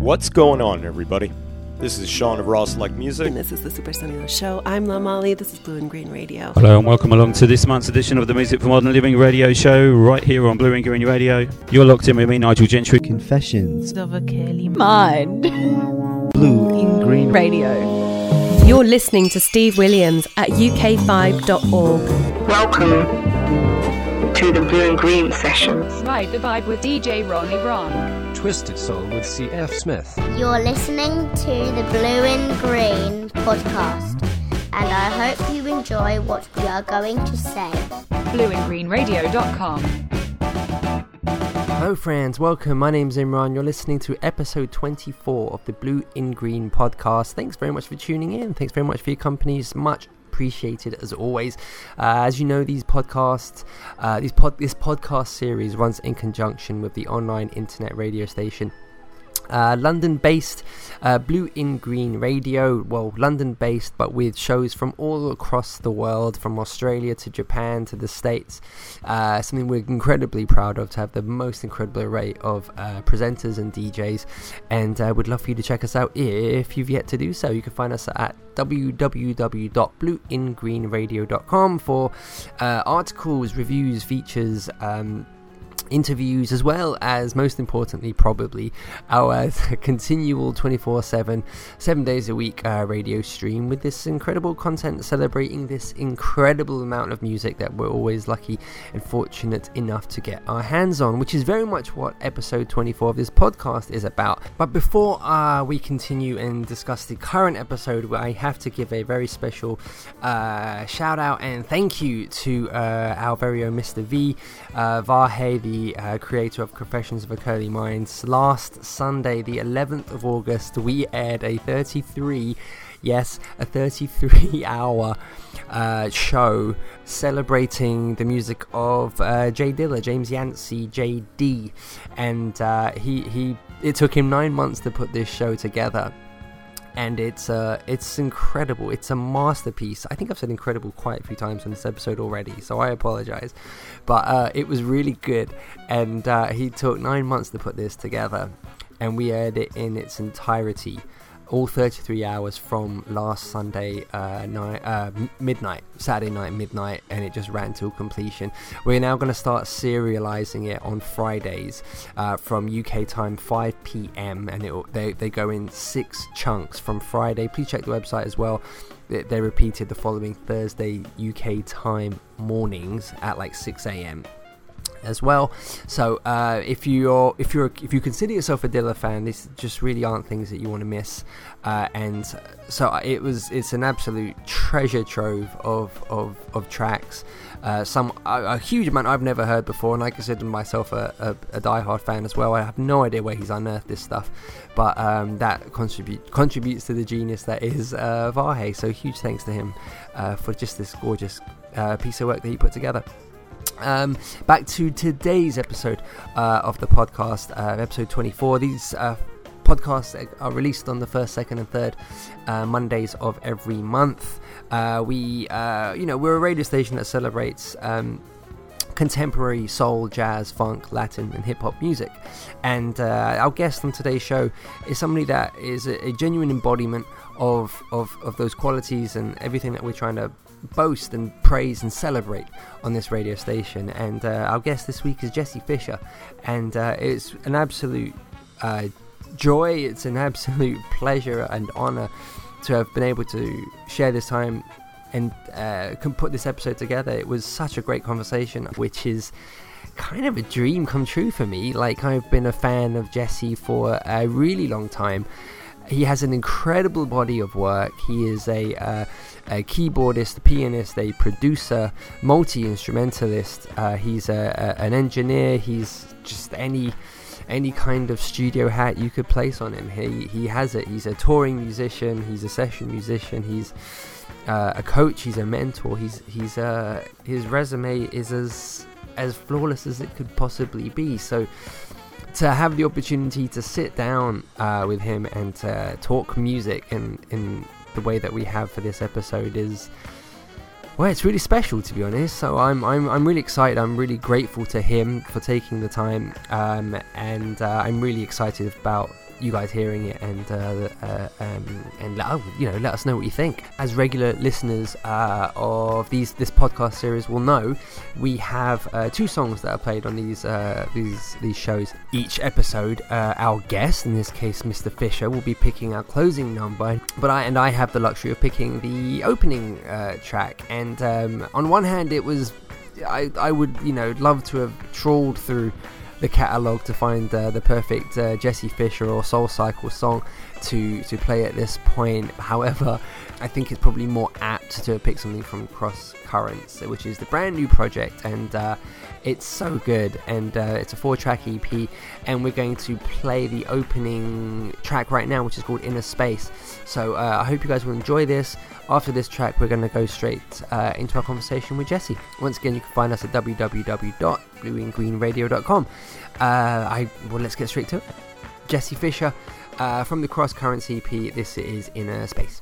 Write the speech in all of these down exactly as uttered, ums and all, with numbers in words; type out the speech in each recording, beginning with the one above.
What's going on, everybody? This is Sean of Ross Like Music. And this is the Super Sonido Show. I'm La Mali. This is Blue in Green Radio. Hello and welcome along to this month's edition of the Music for Modern Living Radio Show, right here on Blue in Green Radio. You're locked in with me, Nigel Gentry. Confessions of a Curly Mind. Blue in Green Radio. You're listening to Steve Williams at U K vibe dot org. Welcome to the Blue and Green Sessions. Ride the Vibe with D J Ronnie Brown. Twisted Soul with C F Smith. You're listening to the Blue and Green podcast, and I hope you enjoy what we are going to say. blue and green radio dot com. Hello friends, welcome. My name's Imran. You're listening to episode twenty-four of the Blue in Green podcast. Thanks very much for tuning in. Thanks very much for your company. It's much appreciated as always. Uh, as you know, these podcasts, uh, these pod- this podcast series runs in conjunction with the online internet radio station. Uh, London-based uh, Blue in Green Radio, well, London-based, but with shows from all across the world, from Australia to Japan to the States. Uh, something we're incredibly proud of, to have the most incredible array of uh, presenters and D Js, and uh, we'd love for you to check us out if you've yet to do so. You can find us at w w w dot blue in green radio dot com for uh, articles, reviews, features, um interviews, as well as, most importantly, probably our continual twenty-four seven, seven days a week uh, radio stream with this incredible content, celebrating this incredible amount of music that we're always lucky and fortunate enough to get our hands on, which is very much what episode twenty-four of this podcast is about. But before uh, we continue and discuss the current episode, I have to give a very special uh, shout out and thank you to uh, our very own Mister V, uh, Varhe, the Uh, creator of Confessions of a Curly Mind. Last Sunday, the eleventh of August, we aired a thirty-three, yes, a thirty-three hour uh, show celebrating the music of uh, Jay Dilla, James Yancey, J D, and uh, he he. It took him nine months to put this show together. And it's uh, it's incredible. It's a masterpiece. I think I've said incredible quite a few times on this episode already, so I apologise. But uh, it was really good. And uh, he took nine months to put this together. And we aired it in its entirety, all thirty-three hours from last Sunday uh, night, uh, midnight, Saturday night, midnight, and it just ran till completion. We're now going to start serializing it on Fridays uh, from U K time five p.m. and it'll, they, they go in six chunks from Friday. Please check the website as well. They're repeated the following Thursday U K time mornings at like six a.m. as well. So uh, if you're if you're if you consider yourself a Dilla fan, these just really aren't things that you want to miss. Uh, and so it was it's an absolute treasure trove of of, of tracks. Uh, some a, a huge amount I've never heard before, and I consider myself a, a, a diehard fan as well. I have no idea where he's unearthed this stuff, but um, that contribute contributes to the genius that is uh, Varhe. So huge thanks to him uh, for just this gorgeous uh, piece of work that he put together. Um, back to today's episode uh, of the podcast, uh, episode twenty-four. These uh, podcasts are released on the first, second, and third uh, Mondays of every month. Uh, we, uh, you know, we're a radio station that celebrates um, contemporary soul, jazz, funk, Latin, and hip hop music. And uh, our guest on today's show is somebody that is a, a genuine embodiment of, of of those qualities and everything that we're trying to boast and praise and celebrate on this radio station. And uh, our guest this week is Jesse Fisher, and uh, it's an absolute uh, joy, it's an absolute pleasure and honor to have been able to share this time and uh, can put this episode together. It was such a great conversation, which is kind of a dream come true for me. Like, I've been a fan of Jesse for a really long time. He has an incredible body of work. He is a, uh, a keyboardist, a pianist, a producer, multi-instrumentalist. Uh, he's a, a, an engineer. He's just any any kind of studio hat you could place on him. He he has it. He's a touring musician. He's a session musician. He's uh, a coach. He's a mentor. He's he's uh, his resume is as as flawless as it could possibly be. So to have the opportunity to sit down uh, with him and uh, talk music in, in the way that we have for this episode is, well, it's really special, to be honest. So I'm I'm I'm really excited. I'm really grateful to him for taking the time, um, and uh, I'm really excited about you guys hearing it, and uh, uh, um, and let, you know, let us know what you think. As regular listeners uh, of these this podcast series will know, we have uh, two songs that are played on these uh, these these shows each episode. Uh, our guest, in this case, Mister Fisher, will be picking our closing number, but I and I have the luxury of picking the opening uh, track. And um, on one hand, it was I I would you know love to have trawled through the catalogue to find uh, the perfect uh, Jesse Fisher or Soul Cycle song to to play at this point. However, I think it's probably more apt to pick something from Cross Currents, which is the brand new project, and uh, it's so good. And uh, it's a four-track E P, and we're going to play the opening track right now, which is called Inner Space. So uh, I hope you guys will enjoy this. After this track, we're going to go straight uh, into our conversation with Jesse. Once again, you can find us at w w w dot blue in green radio dot com. Uh, I well, let's get straight to it. Jesse Fisher uh, from the Cross Currents E P. This is Inner Space.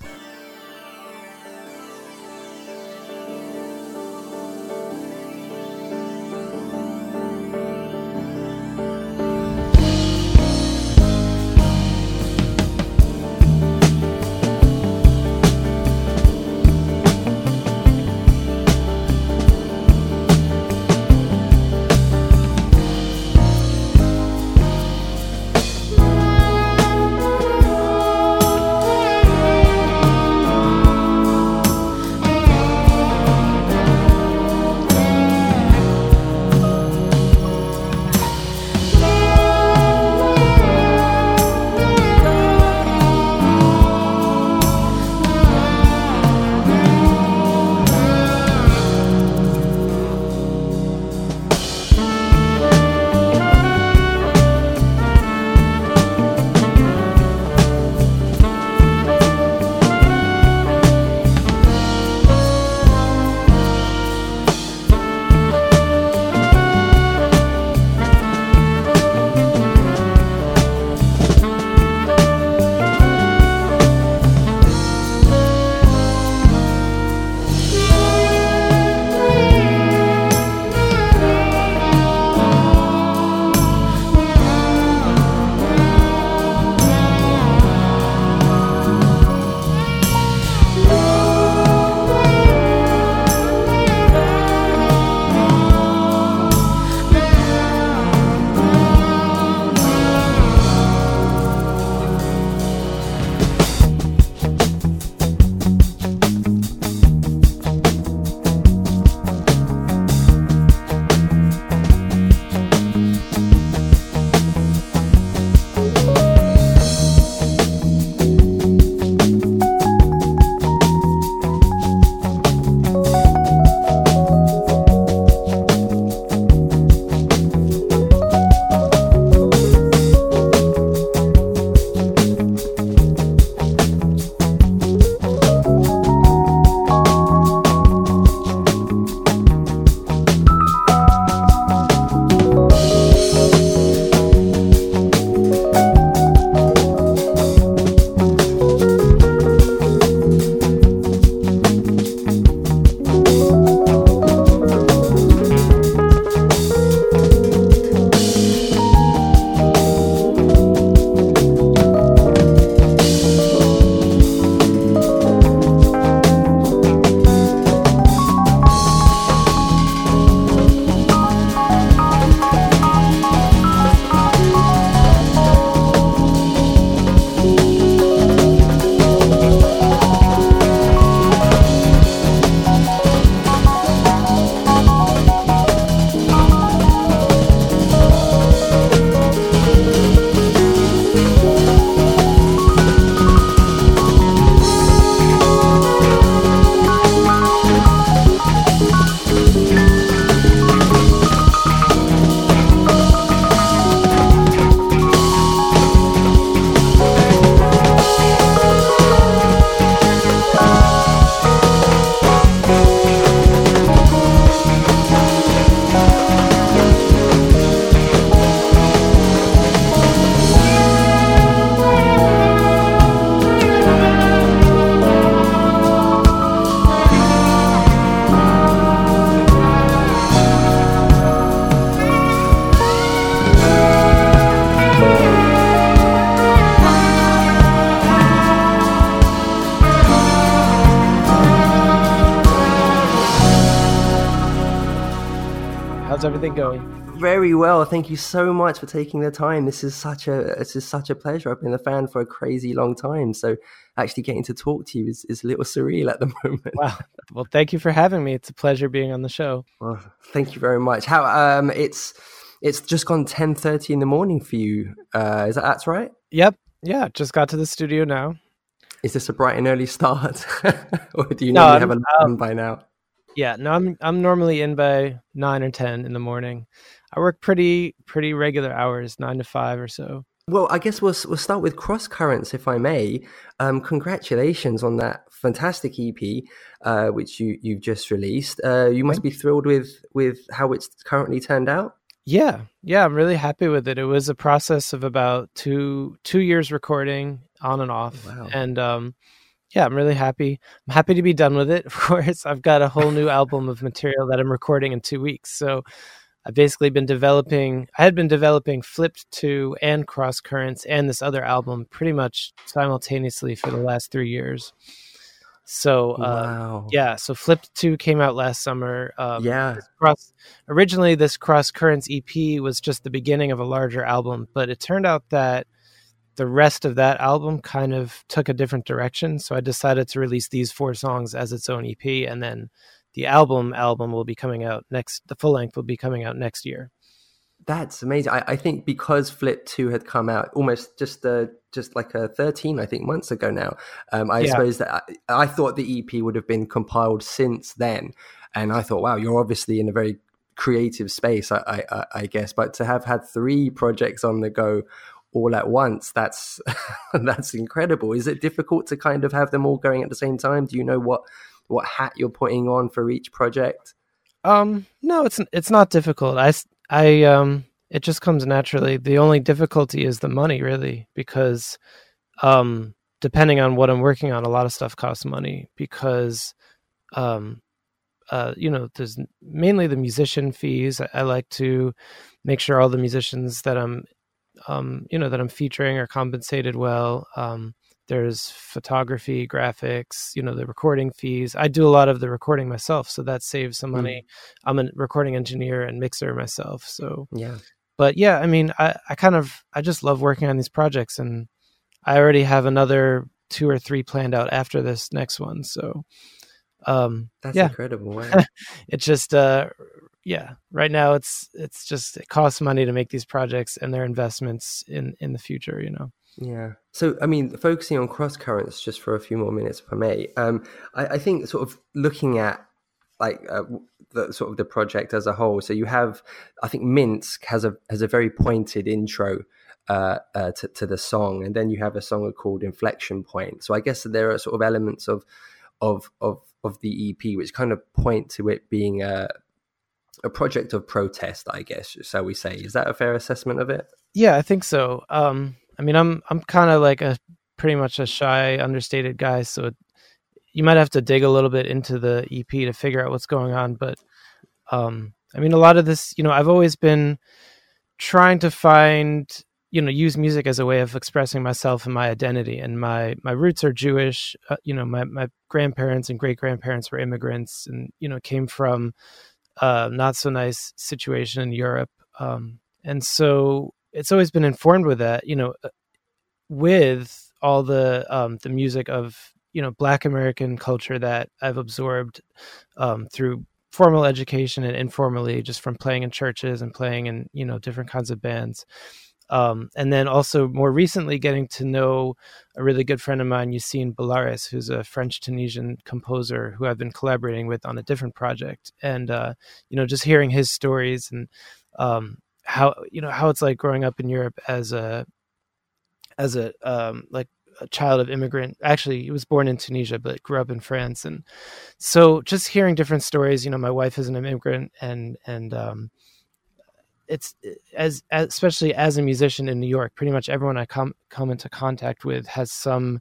How's everything going? Very well. Thank you so much for taking the time. This is such a this is such a pleasure. I've been a fan for a crazy long time, so actually getting to talk to you is, is a little surreal at the moment. Wow. Well, thank you for having me. It's a pleasure being on the show. Well, thank you very much. How um, it's it's just gone ten thirty in the morning for you. Uh, is that that's right? Yep. Yeah. Just got to the studio now. Is this a bright and early start, or do you no, normally I'm, have a um, by now? Yeah. No, I'm I'm normally in by nine or ten in the morning. I work pretty pretty regular hours, nine to five or so. Well, I guess we'll we'll start with Cross Currents, if I may. Um, congratulations on that fantastic E P, uh, which you you've just released. Uh, you must be thrilled with with how it's currently turned out. Yeah, yeah, I'm really happy with it. It was a process of about two two years recording on and off, wow. and um, yeah, I'm really happy. I'm happy to be done with it. Of course, I've got a whole new album of material that I'm recording in two weeks, so. I've basically been developing, I had been developing Flipped two and Cross Currents and this other album pretty much simultaneously for the last three years. So, uh, wow. yeah, so Flipped two came out last summer. Um, yeah. This cross, originally, this Cross Currents E P was just the beginning of a larger album, but it turned out that the rest of that album kind of took a different direction. So I decided to release these four songs as its own E P, and then the album album will be coming out next. The full length will be coming out next year. That's amazing. I, I think because Flip two had come out almost just uh, just like a thirteen, I think, months ago now. Um, I yeah. suppose that I, I thought the E P would have been compiled since then. And I thought, wow, you're obviously in a very creative space, I, I, I guess. But to have had three projects on the go all at once, that's that's incredible. Is it difficult to kind of have them all going at the same time? Do you know what... what hat you're putting on for each project? Um, no, it's it's not difficult. I, I, um, it just comes naturally. The only difficulty is the money, really, because um, depending on what I'm working on, a lot of stuff costs money because, um, uh, you know, there's mainly the musician fees. I, I like to make sure all the musicians that I'm, um, you know, that I'm featuring are compensated well. Um, There's photography, graphics, you know, the recording fees. I do a lot of the recording myself, so that saves some money. Mm. I'm a recording engineer and mixer myself. So, yeah. But yeah, I mean, I, I kind of, I just love working on these projects, and I already have another two or three planned out after this next one. So, um, that's yeah. incredible. Wow. It just, uh, yeah, right now it's, it's just, it costs money to make these projects and their investments in, in the future, you know? Yeah. So, I mean, focusing on Cross Currents just for a few more minutes, if I may, um, I, I think sort of looking at like uh, the sort of the project as a whole. So you have, I think Minsk has a has a very pointed intro uh, uh, to, to the song. And then you have a song called Inflection Point. So I guess that there are sort of elements of of of, of the E P which kind of point to it being a, a project of protest, I guess, shall we say. Is that a fair assessment of it? Yeah, I think so. Um I mean, I'm I'm kind of like a pretty much a shy, understated guy, so it, you might have to dig a little bit into the E P to figure out what's going on. But um, I mean, a lot of this, you know, I've always been trying to find, you know, use music as a way of expressing myself and my identity. And my my roots are Jewish. Uh, you know, my my grandparents and great grandparents were immigrants, and you know, came from a not so nice situation in Europe, um, and so. It's always been informed with that, you know, with all the um, the music of, you know, Black American culture that I've absorbed um, through formal education and informally just from playing in churches and playing in, you know, different kinds of bands. Um, and then also more recently getting to know a really good friend of mine, Yacine Belarès, who's a French-Tunisian composer who I've been collaborating with on a different project. And, uh, you know, just hearing his stories and, um how, you know, how it's like growing up in Europe as a, as a, um, like a child of immigrant, actually he was born in Tunisia, but grew up in France. And so just hearing different stories, you know, my wife is an immigrant and, and, um, it's as, as especially as a musician in New York, pretty much everyone I come, come into contact with has some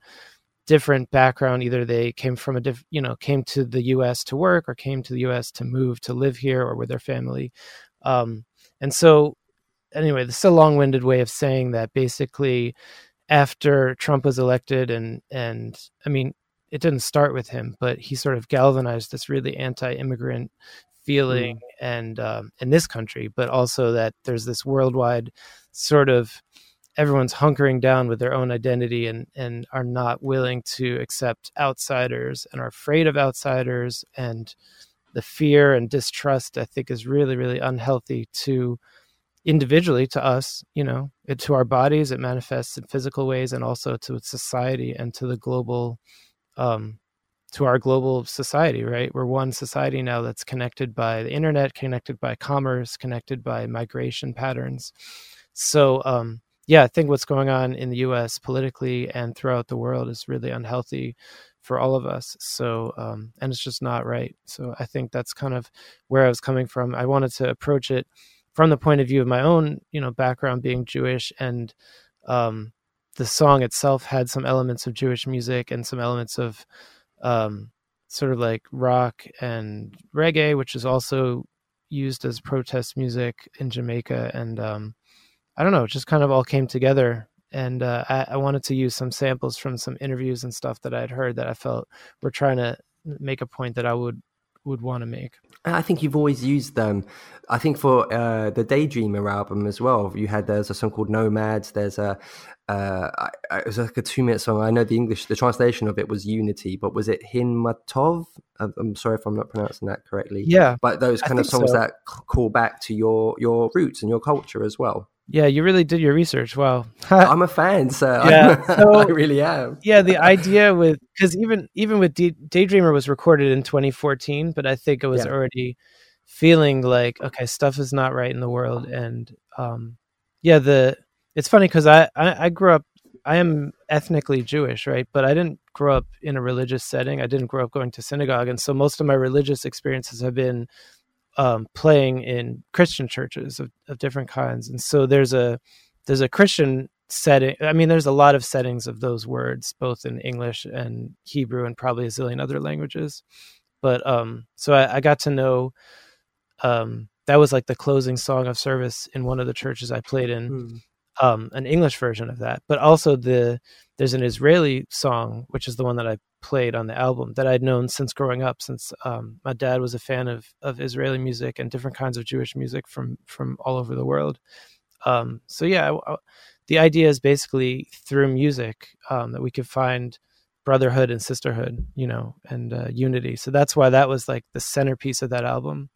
different background. Either they came from a diff, you know, came to the U S to work or came to the U S to move, to live here or with their family. Um, And so anyway, this is a long-winded way of saying that basically after Trump was elected and, and I mean, it didn't start with him, but he sort of galvanized this really anti-immigrant feeling mm. and um, in this country, but also that there's this worldwide sort of everyone's hunkering down with their own identity and, and are not willing to accept outsiders and are afraid of outsiders. And the fear and distrust, I think, is really, really unhealthy to individually, to us, you know, it, to our bodies. It manifests in physical ways and also to society and to the global, um, to our global society, right? We're one society now that's connected by the internet, connected by commerce, connected by migration patterns. So, um, yeah, I think what's going on in the U S politically and throughout the world is really unhealthy for all of us. So, um, and it's just not right. So I think that's kind of where I was coming from. I wanted to approach it from the point of view of my own, you know, background being Jewish, and um, the song itself had some elements of Jewish music and some elements of um, sort of like rock and reggae, which is also used as protest music in Jamaica. And, um, I don't know, it just kind of all came together. And uh, I, I wanted to use some samples from some interviews and stuff that I'd heard that I felt were trying to make a point that I would, would want to make. And I think you've always used them. I think for uh, the Daydreamer album as well, you had, there's a song called Nomads. There's a, uh, it was like a two minute song. I know the English, the translation of it was Unity, but was it Hinmatov? I'm sorry if I'm not pronouncing that correctly. Yeah. But those kind of songs so. that call back to your, your roots and your culture as well. Yeah, you really did your research. Wow. I'm a fan, so, yeah, so I really am. Yeah, the idea with, because even even with D- Daydreamer was recorded in twenty fourteen, but I think I was yeah. already feeling like, okay, stuff is not right in the world. And um, yeah, the it's funny because I, I, I grew up, I am ethnically Jewish, right? But I didn't grow up in a religious setting. I didn't grow up going to synagogue. And so most of my religious experiences have been Um, playing in Christian churches of, of different kinds. And so there's a there's a Christian setting. I mean, there's a lot of settings of those words, both in English and Hebrew and probably a zillion other languages. But um, so I, I got to know, um, that was like the closing song of service in one of the churches I played in, mm. um, an English version of that. But also the there's an Israeli song, which is the one that I played on the album, that I'd known since growing up, since um, my dad was a fan of of Israeli music and different kinds of Jewish music from from all over the world. Um, so yeah, I, I, the idea is basically through music um, that we could find brotherhood and sisterhood, you know, and uh, unity. So that's why that was like the centerpiece of that album.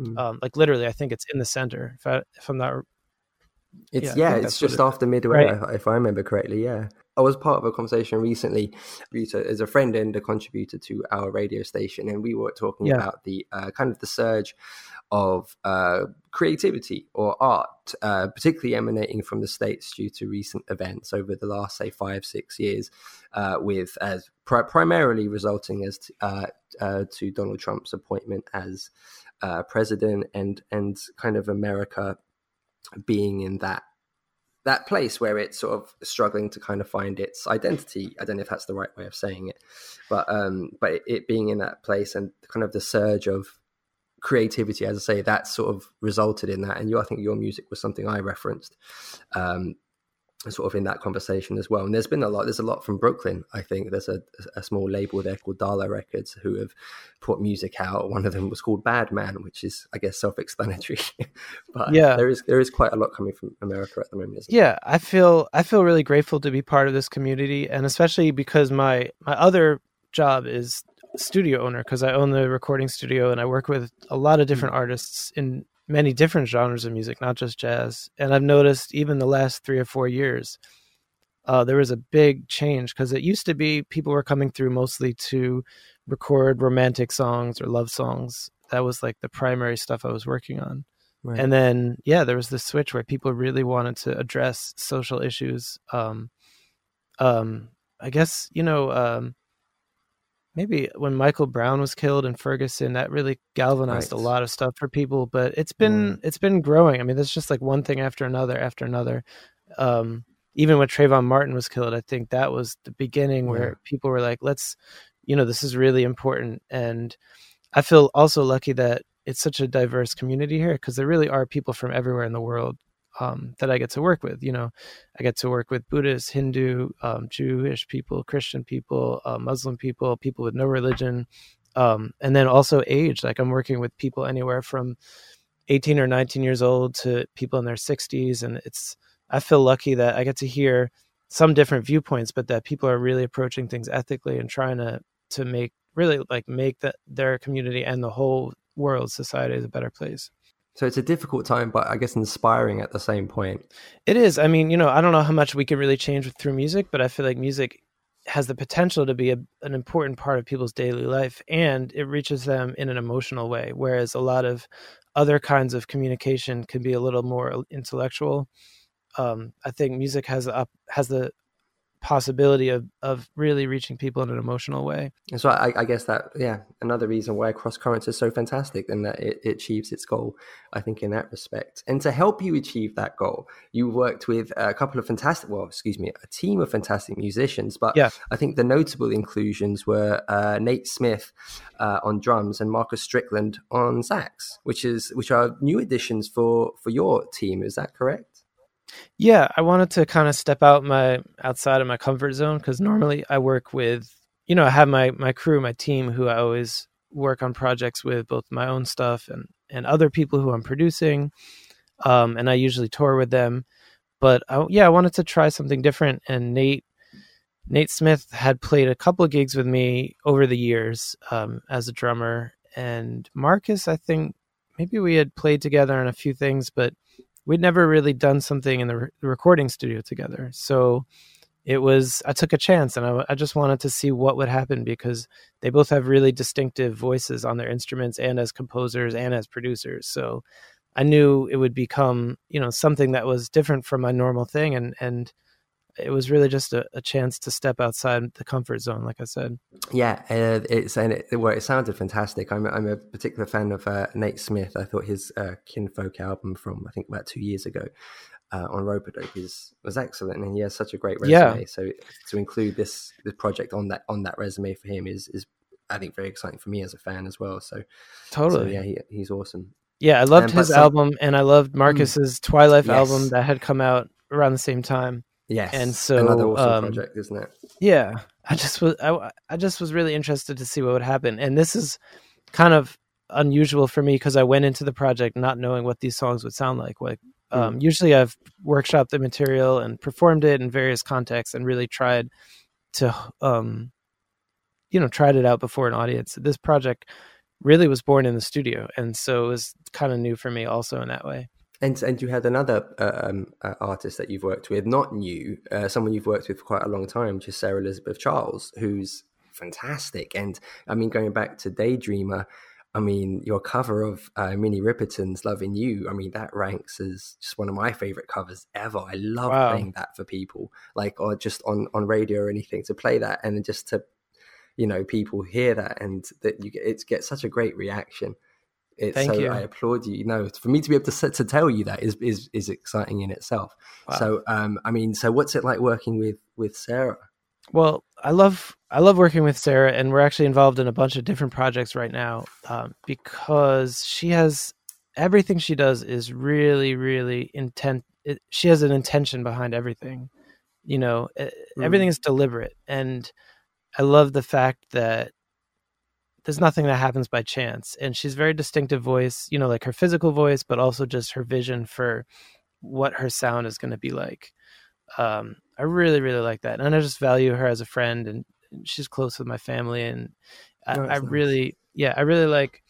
Mm. Um, like literally, I think it's in the center. If, I, if I'm not, it's yeah, yeah it's just it, after midway, right? If I remember correctly, yeah. I was part of a conversation recently as a friend and a contributor to our radio station, and we were talking yeah. about the uh, kind of the surge of uh, creativity or art, uh, particularly emanating from the States due to recent events over the last, say, five, six years, uh, with as pri- primarily resulting as t- uh, uh, to Donald Trump's appointment as uh, president, and and kind of America being in that. that place where it's sort of struggling to kind of find its identity. I don't know if that's the right way of saying it, but, um, but it, it being in that place and kind of the surge of creativity, as I say, that sort of resulted in that. And you, I think your music was something I referenced, um, sort of in that conversation as well. And there's been a lot, there's a lot from Brooklyn. I think there's a, a small label there called Dala Records who have put music out. One of them was called Bad Man, which is, I guess, self-explanatory, but yeah. there is, there is quite a lot coming from America at the moment, isn't yeah, there? I feel, I feel really grateful to be part of this community. And especially because my, my other job is studio owner, cause I own the recording studio and I work with a lot of different artists in many different genres of music, not just jazz. And I've noticed even the last three or four years, uh, there was a big change, because it used to be people were coming through mostly to record romantic songs or love songs. That was like the primary stuff I was working on. Right. And then, yeah, there was this switch where people really wanted to address social issues. Um, um, I guess, you know, um, maybe when Michael Brown was killed in Ferguson, that really galvanized right. a lot of stuff for people, but it's been, mm. it's been growing. I mean, there's just like one thing after another, after another. Um, even when Trayvon Martin was killed, I think that was the beginning where yeah. people were like, let's, you know, this is really important. And I feel also lucky that it's such a diverse community here, because there really are people from everywhere in the world um, that I get to work with. You know, I get to work with Buddhists, Hindu, um, Jewish people, Christian people, uh, Muslim people, people with no religion, Um, and then also age, like I'm working with people anywhere from eighteen or nineteen years old to people in their sixties. And it's, I feel lucky that I get to hear some different viewpoints, but that people are really approaching things ethically and trying to, to make really like make that their community and the whole world, society is a better place. So it's a difficult time, but I guess inspiring at the same point. It is. I mean, you know, I don't know how much we can really change through music, but I feel like music has the potential to be a, an important part of people's daily life, and it reaches them in an emotional way, whereas a lot of other kinds of communication can be a little more intellectual. Um, I think music has the, has the possibility of, of really reaching people in an emotional way. And so I, I guess that, yeah, another reason why Cross Currents is so fantastic and that it, it achieves its goal, I think, in that respect. And to help you achieve that goal, you worked with a couple of fantastic, well, excuse me, a team of fantastic musicians, but yeah. I think the notable inclusions were uh, Nate Smith uh, on drums and Marcus Strickland on sax, which is which are new additions for, for your team. Is that correct? Yeah, I wanted to kind of step out my outside of my comfort zone, because normally I work with, you know, I have my, my crew, my team, who I always work on projects with, both my own stuff and, and other people who I'm producing. Um, and I usually tour with them. But I, yeah, I wanted to try something different. And Nate Nate Smith had played a couple of gigs with me over the years um, as a drummer. And Marcus, I think maybe we had played together on a few things, but we'd never really done something in the re- recording studio together. So it was, I took a chance and I, I just wanted to see what would happen, because they both have really distinctive voices on their instruments and as composers and as producers. So I knew it would become, you know, something that was different from my normal thing. And, and it was really just a, a chance to step outside the comfort zone, like I said. Yeah, uh, it's and it, well, it sounded fantastic. I'm I'm a particular fan of uh, Nate Smith. I thought his uh, Kinfolk album from I think about two years ago uh, on Robodope is was excellent, and he has such a great resume. Yeah. So to include this this project on that on that resume for him is is I think very exciting for me as a fan as well. So totally, so yeah, he, he's awesome. Yeah, I loved um, his some, album, and I loved Marcus's mm, Twilight yes. album that had come out around the same time. Yes, and so another awesome um, project, isn't it? Yeah, I just was I, I just was really interested to see what would happen, and this is kind of unusual for me because I went into the project not knowing what these songs would sound like. Like um, mm. usually, I've workshopped the material and performed it in various contexts, and really tried to, um, you know, tried it out before an audience. This project really was born in the studio, and so it was kind of new for me, also in that way. And and you had another uh, um, uh, artist that you've worked with, not new, uh, someone you've worked with for quite a long time, which is Sarah Elizabeth Charles, who's fantastic. And I mean, going back to Daydreamer, I mean, your cover of uh, Minnie Riperton's Loving You, I mean, that ranks as just one of my favorite covers ever. I love wow. playing that for people, like, or just on, on radio or anything, to play that and just to, you know, people hear that and that you get, it gets such a great reaction. It's Thank so you. I applaud you. You know, for me to be able to to tell you that is is, is exciting in itself. Wow. So, um, I mean, so what's it like working with, with Sarah? Well, I love I love working with Sarah, and we're actually involved in a bunch of different projects right now um, because she has everything she does is really, really intent. It, she has an intention behind everything. You know, it, mm. everything is deliberate, and I love the fact that there's nothing that happens by chance. And she's very distinctive voice, you know, like her physical voice, but also just her vision for what her sound is going to be like. Um, I really, really like that. And I just value her as a friend, and she's close with my family. And I, no, I nice. really, yeah, I really like,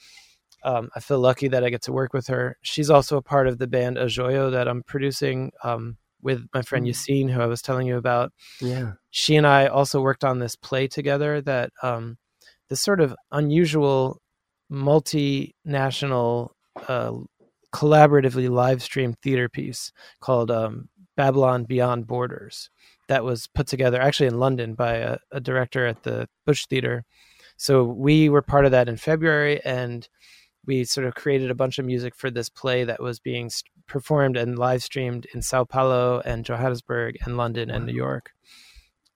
um, I feel lucky that I get to work with her. She's also a part of the band Ajoyo that I'm producing, um, with my friend Yacine, who I was telling you about. Yeah. She and I also worked on this play together that, um, this sort of unusual multinational uh, collaboratively live stream theater piece called um, Babylon Beyond Borders that was put together actually in London by a, a director at the Bush Theater. So we were part of that in February, and we sort of created a bunch of music for this play that was being st- performed and live streamed in Sao Paulo and Johannesburg and London wow. and New York.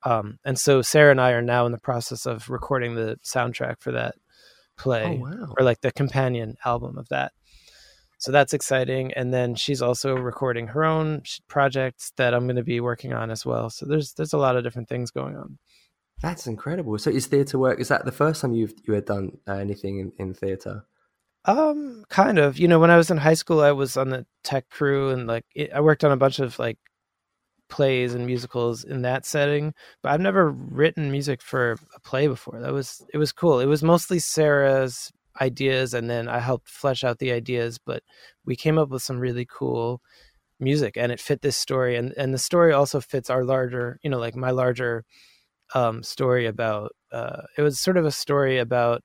Um, and so Sarah and I are now in the process of recording the soundtrack for that play, oh, wow. or like the companion album of that. So that's exciting. And then she's also recording her own projects that I'm going to be working on as well. So there's there's a lot of different things going on. That's incredible. So is theatre work, is that the first time you've you had done uh, anything in, in theatre? Um, kind of. You know, when I was in high school, I was on the tech crew, and like it, I worked on a bunch of like plays and musicals in that setting. But I've never written music for a play before. That was it was cool. It was mostly Sarah's ideas, and then I helped flesh out the ideas. But we came up with some really cool music, and it fit this story, and and the story also fits our larger, you know, like my larger um, story about. Uh, it was sort of a story about.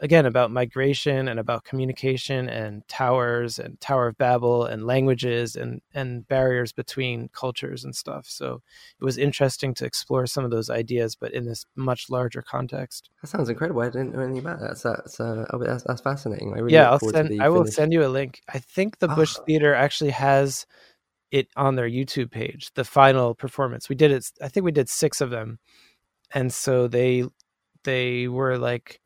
Again, about migration and about communication and towers and Tower of Babel and languages and, and barriers between cultures and stuff. So it was interesting to explore some of those ideas, but in this much larger context. That sounds incredible. I didn't know anything about that. So that's, uh, that's, that's fascinating. I really yeah, I'll send, I will send you a link. I think the oh. Bush Theater actually has it on their YouTube page, the final performance. We did it. I think we did six of them. And so they they were like,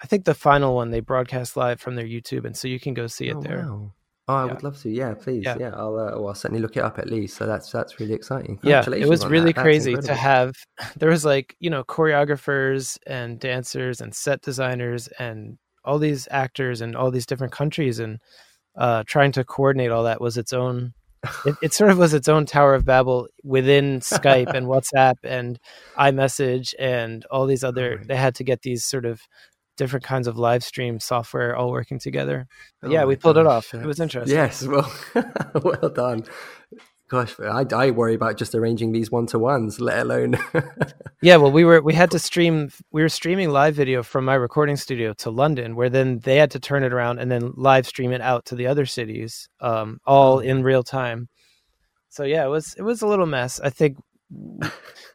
I think the final one they broadcast live from their YouTube, and so you can go see it oh, there. Wow. Oh, I yeah. would love to. Yeah, please. Yeah, yeah I'll, uh, well, I'll certainly look it up at least. So that's that's really exciting. Yeah, it was really that. crazy to have. There was like, you know, choreographers and dancers and set designers and all these actors and all these different countries, and uh, trying to coordinate all that was its own. It, it sort of was its own Tower of Babel within Skype and WhatsApp and iMessage and all these other. Oh, they had to get these sort of different kinds of live stream software all working together. Oh yeah, we pulled gosh, it off. Yes. It was interesting. Yes, well, well done. Gosh, I, I worry about just arranging these one-to-ones, let alone. yeah, well, we were we had to stream. We were streaming live video from my recording studio to London, where then they had to turn it around and then live stream it out to the other cities, um, all in real time. So yeah, it was it was a little mess, I think.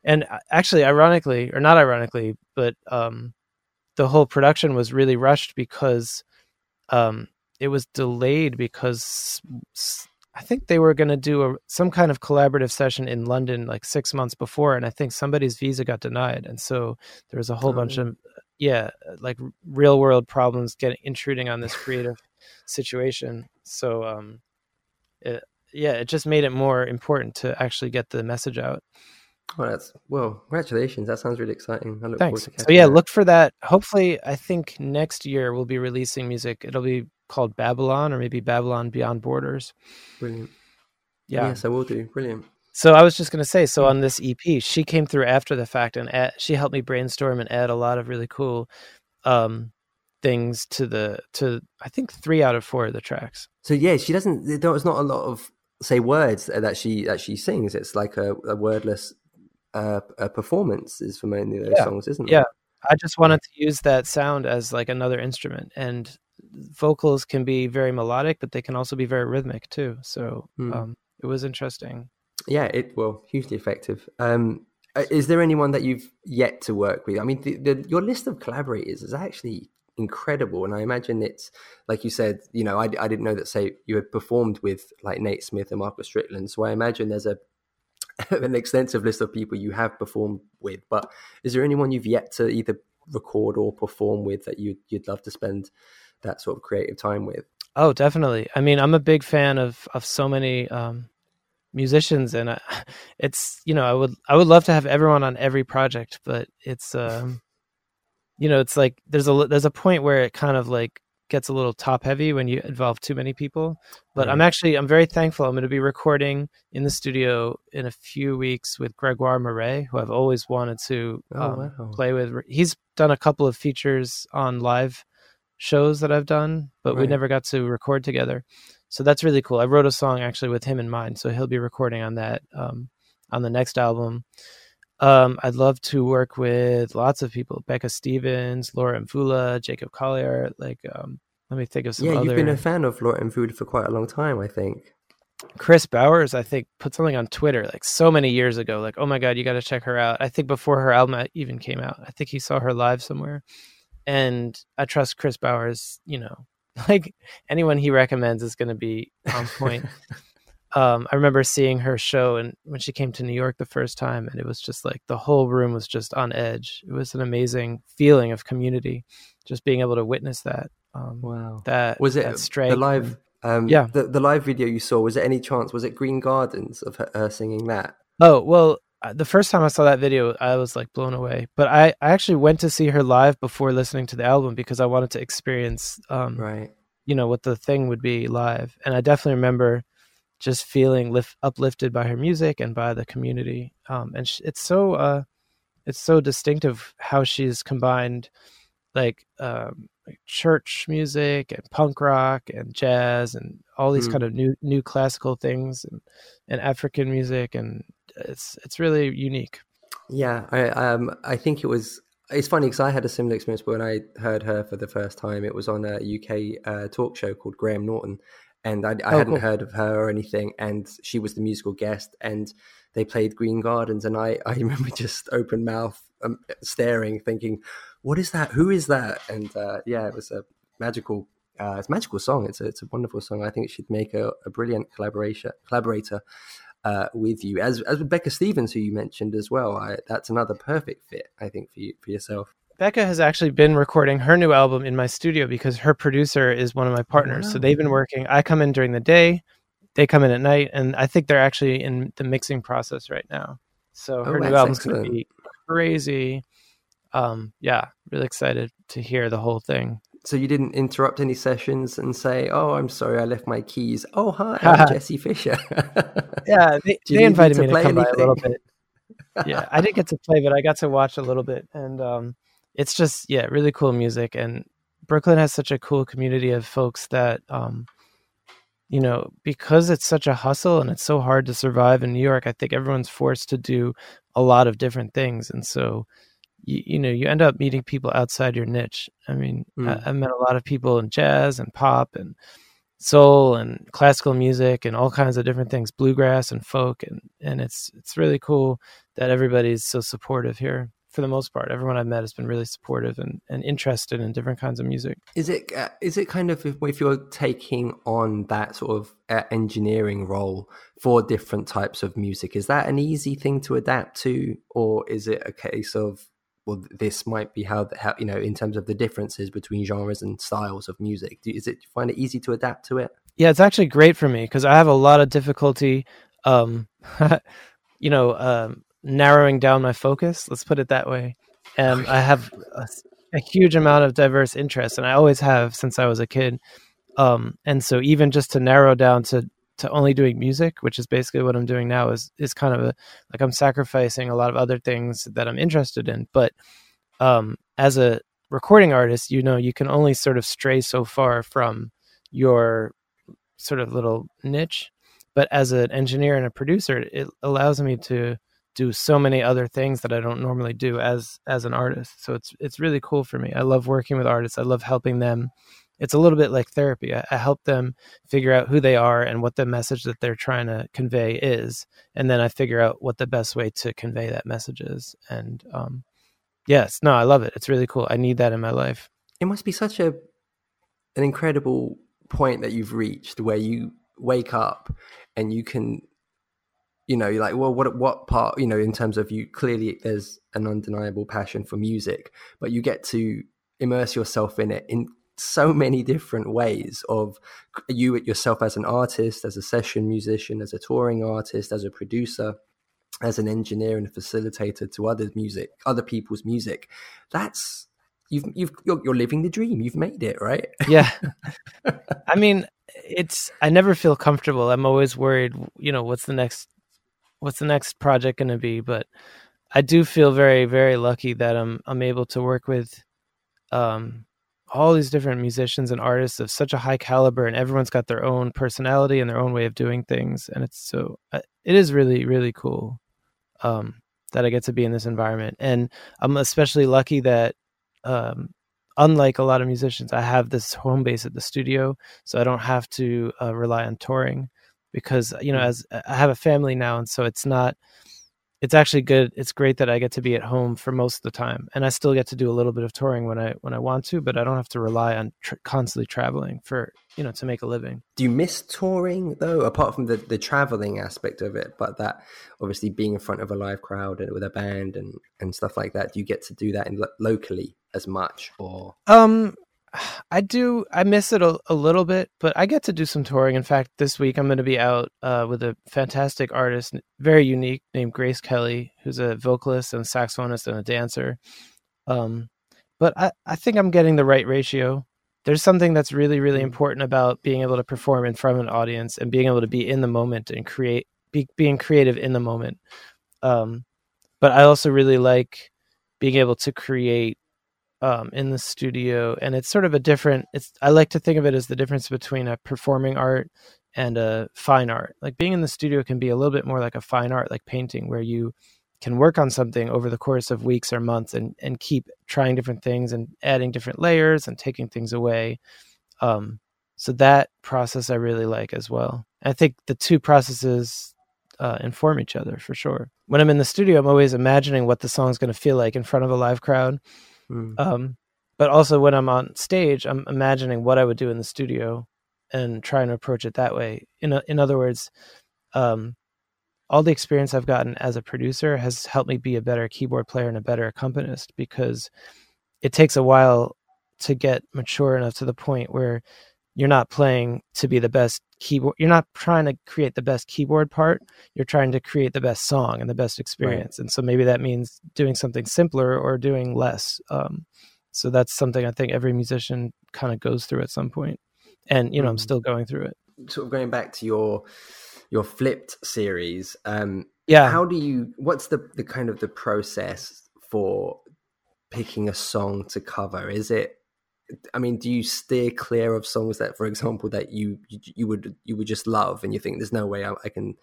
And actually, ironically, or not ironically, but. Um, The whole production was really rushed because um, it was delayed because I think they were going to do a, some kind of collaborative session in London like six months before. And I think somebody's visa got denied. And so there was a whole oh. bunch of, yeah, like real world problems getting intruding on this creative situation. So, um, it, yeah, it just made it more important to actually get the message out. Well, that's well. Congratulations! That sounds really exciting. I look Thanks. forward to catching. So yeah, that. Look for that. Hopefully, I think next year we'll be releasing music. It'll be called Babylon, or maybe Babylon Beyond Borders. Brilliant. Yeah. Yes, I will do. Brilliant. So I was just going to say, so on this E P, she came through after the fact, and add, she helped me brainstorm and add a lot of really cool um, things to the to. I think three out of four of the tracks. So yeah, she doesn't. There's not a lot of say words that she that she sings. It's like a, a wordless. Uh, uh, performances for many of those yeah. songs, isn't it? Yeah, I just wanted to use that sound as like another instrument, and vocals can be very melodic, but they can also be very rhythmic too. So mm. um, it was interesting. Yeah, it well hugely effective. Um, is there anyone that you've yet to work with? I mean, the, the, your list of collaborators is actually incredible, and I imagine it's like you said. You know, I, I didn't know that. Say you had performed with like Nate Smith and Marcus Strickland, so I imagine there's a an extensive list of people you have performed with, but is there anyone you've yet to either record or perform with that you'd, you'd love to spend that sort of creative time with? Oh, definitely. I mean, I'm a big fan of, of so many um, musicians, and I, it's, you know, I would, I would love to have everyone on every project, but it's, um, you know, it's like, there's a, there's a point where it kind of like gets a little top heavy when you involve too many people, but right. I'm actually, I'm very thankful. I'm going to be recording in the studio in a few weeks with Gregoire Marais, who I've always wanted to oh, um, wow. play with. He's done a couple of features on live shows that I've done, but right. we never got to record together. So that's really cool. I wrote a song actually with him in mind. So he'll be recording on that, um, on the next album. Um, I'd love to work with lots of people: Becca Stevens, Laura Mvula, Jacob Collier. Like, um, let me think of some. Yeah, other... you've been a fan of Laura Mvula for quite a long time, I think. Chris Bowers, I think, put something on Twitter like so many years ago. Like, oh my God, you got to check her out. I think before her album even came out, I think he saw her live somewhere. And I trust Chris Bowers. You know, like anyone he recommends is going to be on point. Um, I remember seeing her show, and when she came to New York the first time, and it was just like the whole room was just on edge. It was an amazing feeling of community, just being able to witness that. Um, wow! That was it. That strength. The live, um, yeah. The, the live video you saw, was it any chance? Was it Green Gardens of her, her singing that? Oh well, the first time I saw that video, I was like blown away. But I, I actually went to see her live before listening to the album because I wanted to experience, um, right. you know, what the thing would be live. And I definitely remember just feeling lift, uplifted by her music and by the community. Um, and sh- it's so, uh, it's so distinctive how she's combined like, um, like church music and punk rock and jazz and all these mm. kind of new, new classical things and, and African music. And it's, it's really unique. Yeah. I, um, I think it was, it's funny because I had a similar experience when I heard her for the first time. It was on a U K uh, talk show called Graham Norton. And I, I oh, hadn't cool. heard of her or anything. And she was the musical guest and they played Green Gardens. And I, I remember just open mouth um, staring, thinking, what is that? Who is that? And uh, yeah, it was a magical, uh, it's a magical song. It's a, it's a wonderful song. I think it should make a, a brilliant collaboration collaborator uh, with you. As, as with Becca Stevens, who you mentioned as well. I, that's another perfect fit, I think, for you, for yourself. Becca has actually been recording her new album in my studio because her producer is one of my partners. Oh. So they've been working. I come in during the day, they come in at night, and I think they're actually in the mixing process right now. So her oh, new album's going to be crazy. Um, yeah, really excited to hear the whole thing. So you didn't interrupt any sessions and say, oh, I'm sorry, I left my keys. Oh, hi, I'm Jesse Fisher. Yeah, they, they invited me to, to come anything? by a little bit. Yeah, I didn't get to play, but I got to watch a little bit. And, um, it's just, yeah, really cool music. And Brooklyn has such a cool community of folks that, um, you know, because it's such a hustle and it's so hard to survive in New York, I think everyone's forced to do a lot of different things. And so, you, you know, you end up meeting people outside your niche. I mean, mm. I, I met a lot of people in jazz and pop and soul and classical music and all kinds of different things, bluegrass and folk. And, and it's, it's really cool that everybody's so supportive here. For the most part, everyone I've met has been really supportive and, and interested in different kinds of music. Is it uh, is it kind of, if, if you're taking on that sort of uh, engineering role for different types of music, is that an easy thing to adapt to, or is it a case of, well, this might be how, how you know, in terms of the differences between genres and styles of music? Do, is it, do you find it easy to adapt to it? Yeah, it's actually great for me because I have a lot of difficulty, um, you know, um, narrowing down my focus, let's put it that way. And um, I have a, a huge amount of diverse interests, and I always have since I was a kid. Um, and so even just to narrow down to, to only doing music, which is basically what I'm doing now, is, is kind of a, like I'm sacrificing a lot of other things that I'm interested in. But um, as a recording artist, you know, you can only sort of stray so far from your sort of little niche. But as an engineer and a producer, it allows me to do so many other things that I don't normally do as as an artist. So it's it's really cool for me. I love working with artists. I love helping them. It's a little bit like therapy. I, I help them figure out who they are and what the message that they're trying to convey is. And then I figure out what the best way to convey that message is. And um, yes, no, I love it. It's really cool. I need that in my life. It must be such a an incredible point that you've reached where you wake up and you can, you know, you're like, well, what what part, you know, in terms of you, clearly there's an undeniable passion for music, but you get to immerse yourself in it in so many different ways of you yourself as an artist, as a session musician, as a touring artist, as a producer, as an engineer and a facilitator to other music, other people's music. That's, you've, you've, you're, you're living the dream. You've made it, right? Yeah. I mean, it's, I never feel comfortable. I'm always worried, you know, what's the next, what's the next project going to be? But I do feel very, very lucky that I'm I'm able to work with um, all these different musicians and artists of such a high caliber, and everyone's got their own personality and their own way of doing things. And it's so, it is really, really cool um, that I get to be in this environment. And I'm especially lucky that um, unlike a lot of musicians, I have this home base at the studio, so I don't have to uh, rely on touring. Because, you know, as I have a family now, and so it's not, it's actually good. It's great that I get to be at home for most of the time. And I still get to do a little bit of touring when I, when I want to, but I don't have to rely on tr- constantly traveling for, you know, to make a living. Do you miss touring though? Apart from the, the traveling aspect of it, but that obviously being in front of a live crowd and with a band and, and stuff like that, do you get to do that in lo- locally as much or? Um, I do. I miss it a, a little bit, but I get to do some touring. In fact, this week I'm going to be out uh, with a fantastic artist, very unique, named Grace Kelly, who's a vocalist and saxophonist and a dancer. Um, but I, I think I'm getting the right ratio. There's something that's really, really important about being able to perform in front of an audience and being able to be in the moment and create, be, being creative in the moment. Um, but I also really like being able to create um in the studio, and it's sort of a different it's I like to think of it as the difference between a performing art and a fine art. Like being in the studio can be a little bit more like a fine art, like painting, where you can work on something over the course of weeks or months and and keep trying different things and adding different layers and taking things away. Um so that process I really like as well. And I think the two processes uh inform each other for sure. When I'm in the studio, I'm always imagining what the song's going to feel like in front of a live crowd. Mm. Um, but also when I'm on stage, I'm imagining what I would do in the studio and trying to approach it that way. In a, in other words, um, all the experience I've gotten as a producer has helped me be a better keyboard player and a better accompanist, because it takes a while to get mature enough to the point where you're not playing to be the best keyboard. You're not trying to create the best keyboard part. You're trying to create the best song and the best experience. Right. And so maybe that means doing something simpler or doing less. Um, so that's something I think every musician kind of goes through at some point. And, you know, mm-hmm. I'm still going through it. Sort of going back to your, your Flipped series. Um, yeah. How do you, what's the, the kind of the process for picking a song to cover? Is it, I mean, do you steer clear of songs that, for example, that you you would you would just love, and you think there's no way I, I can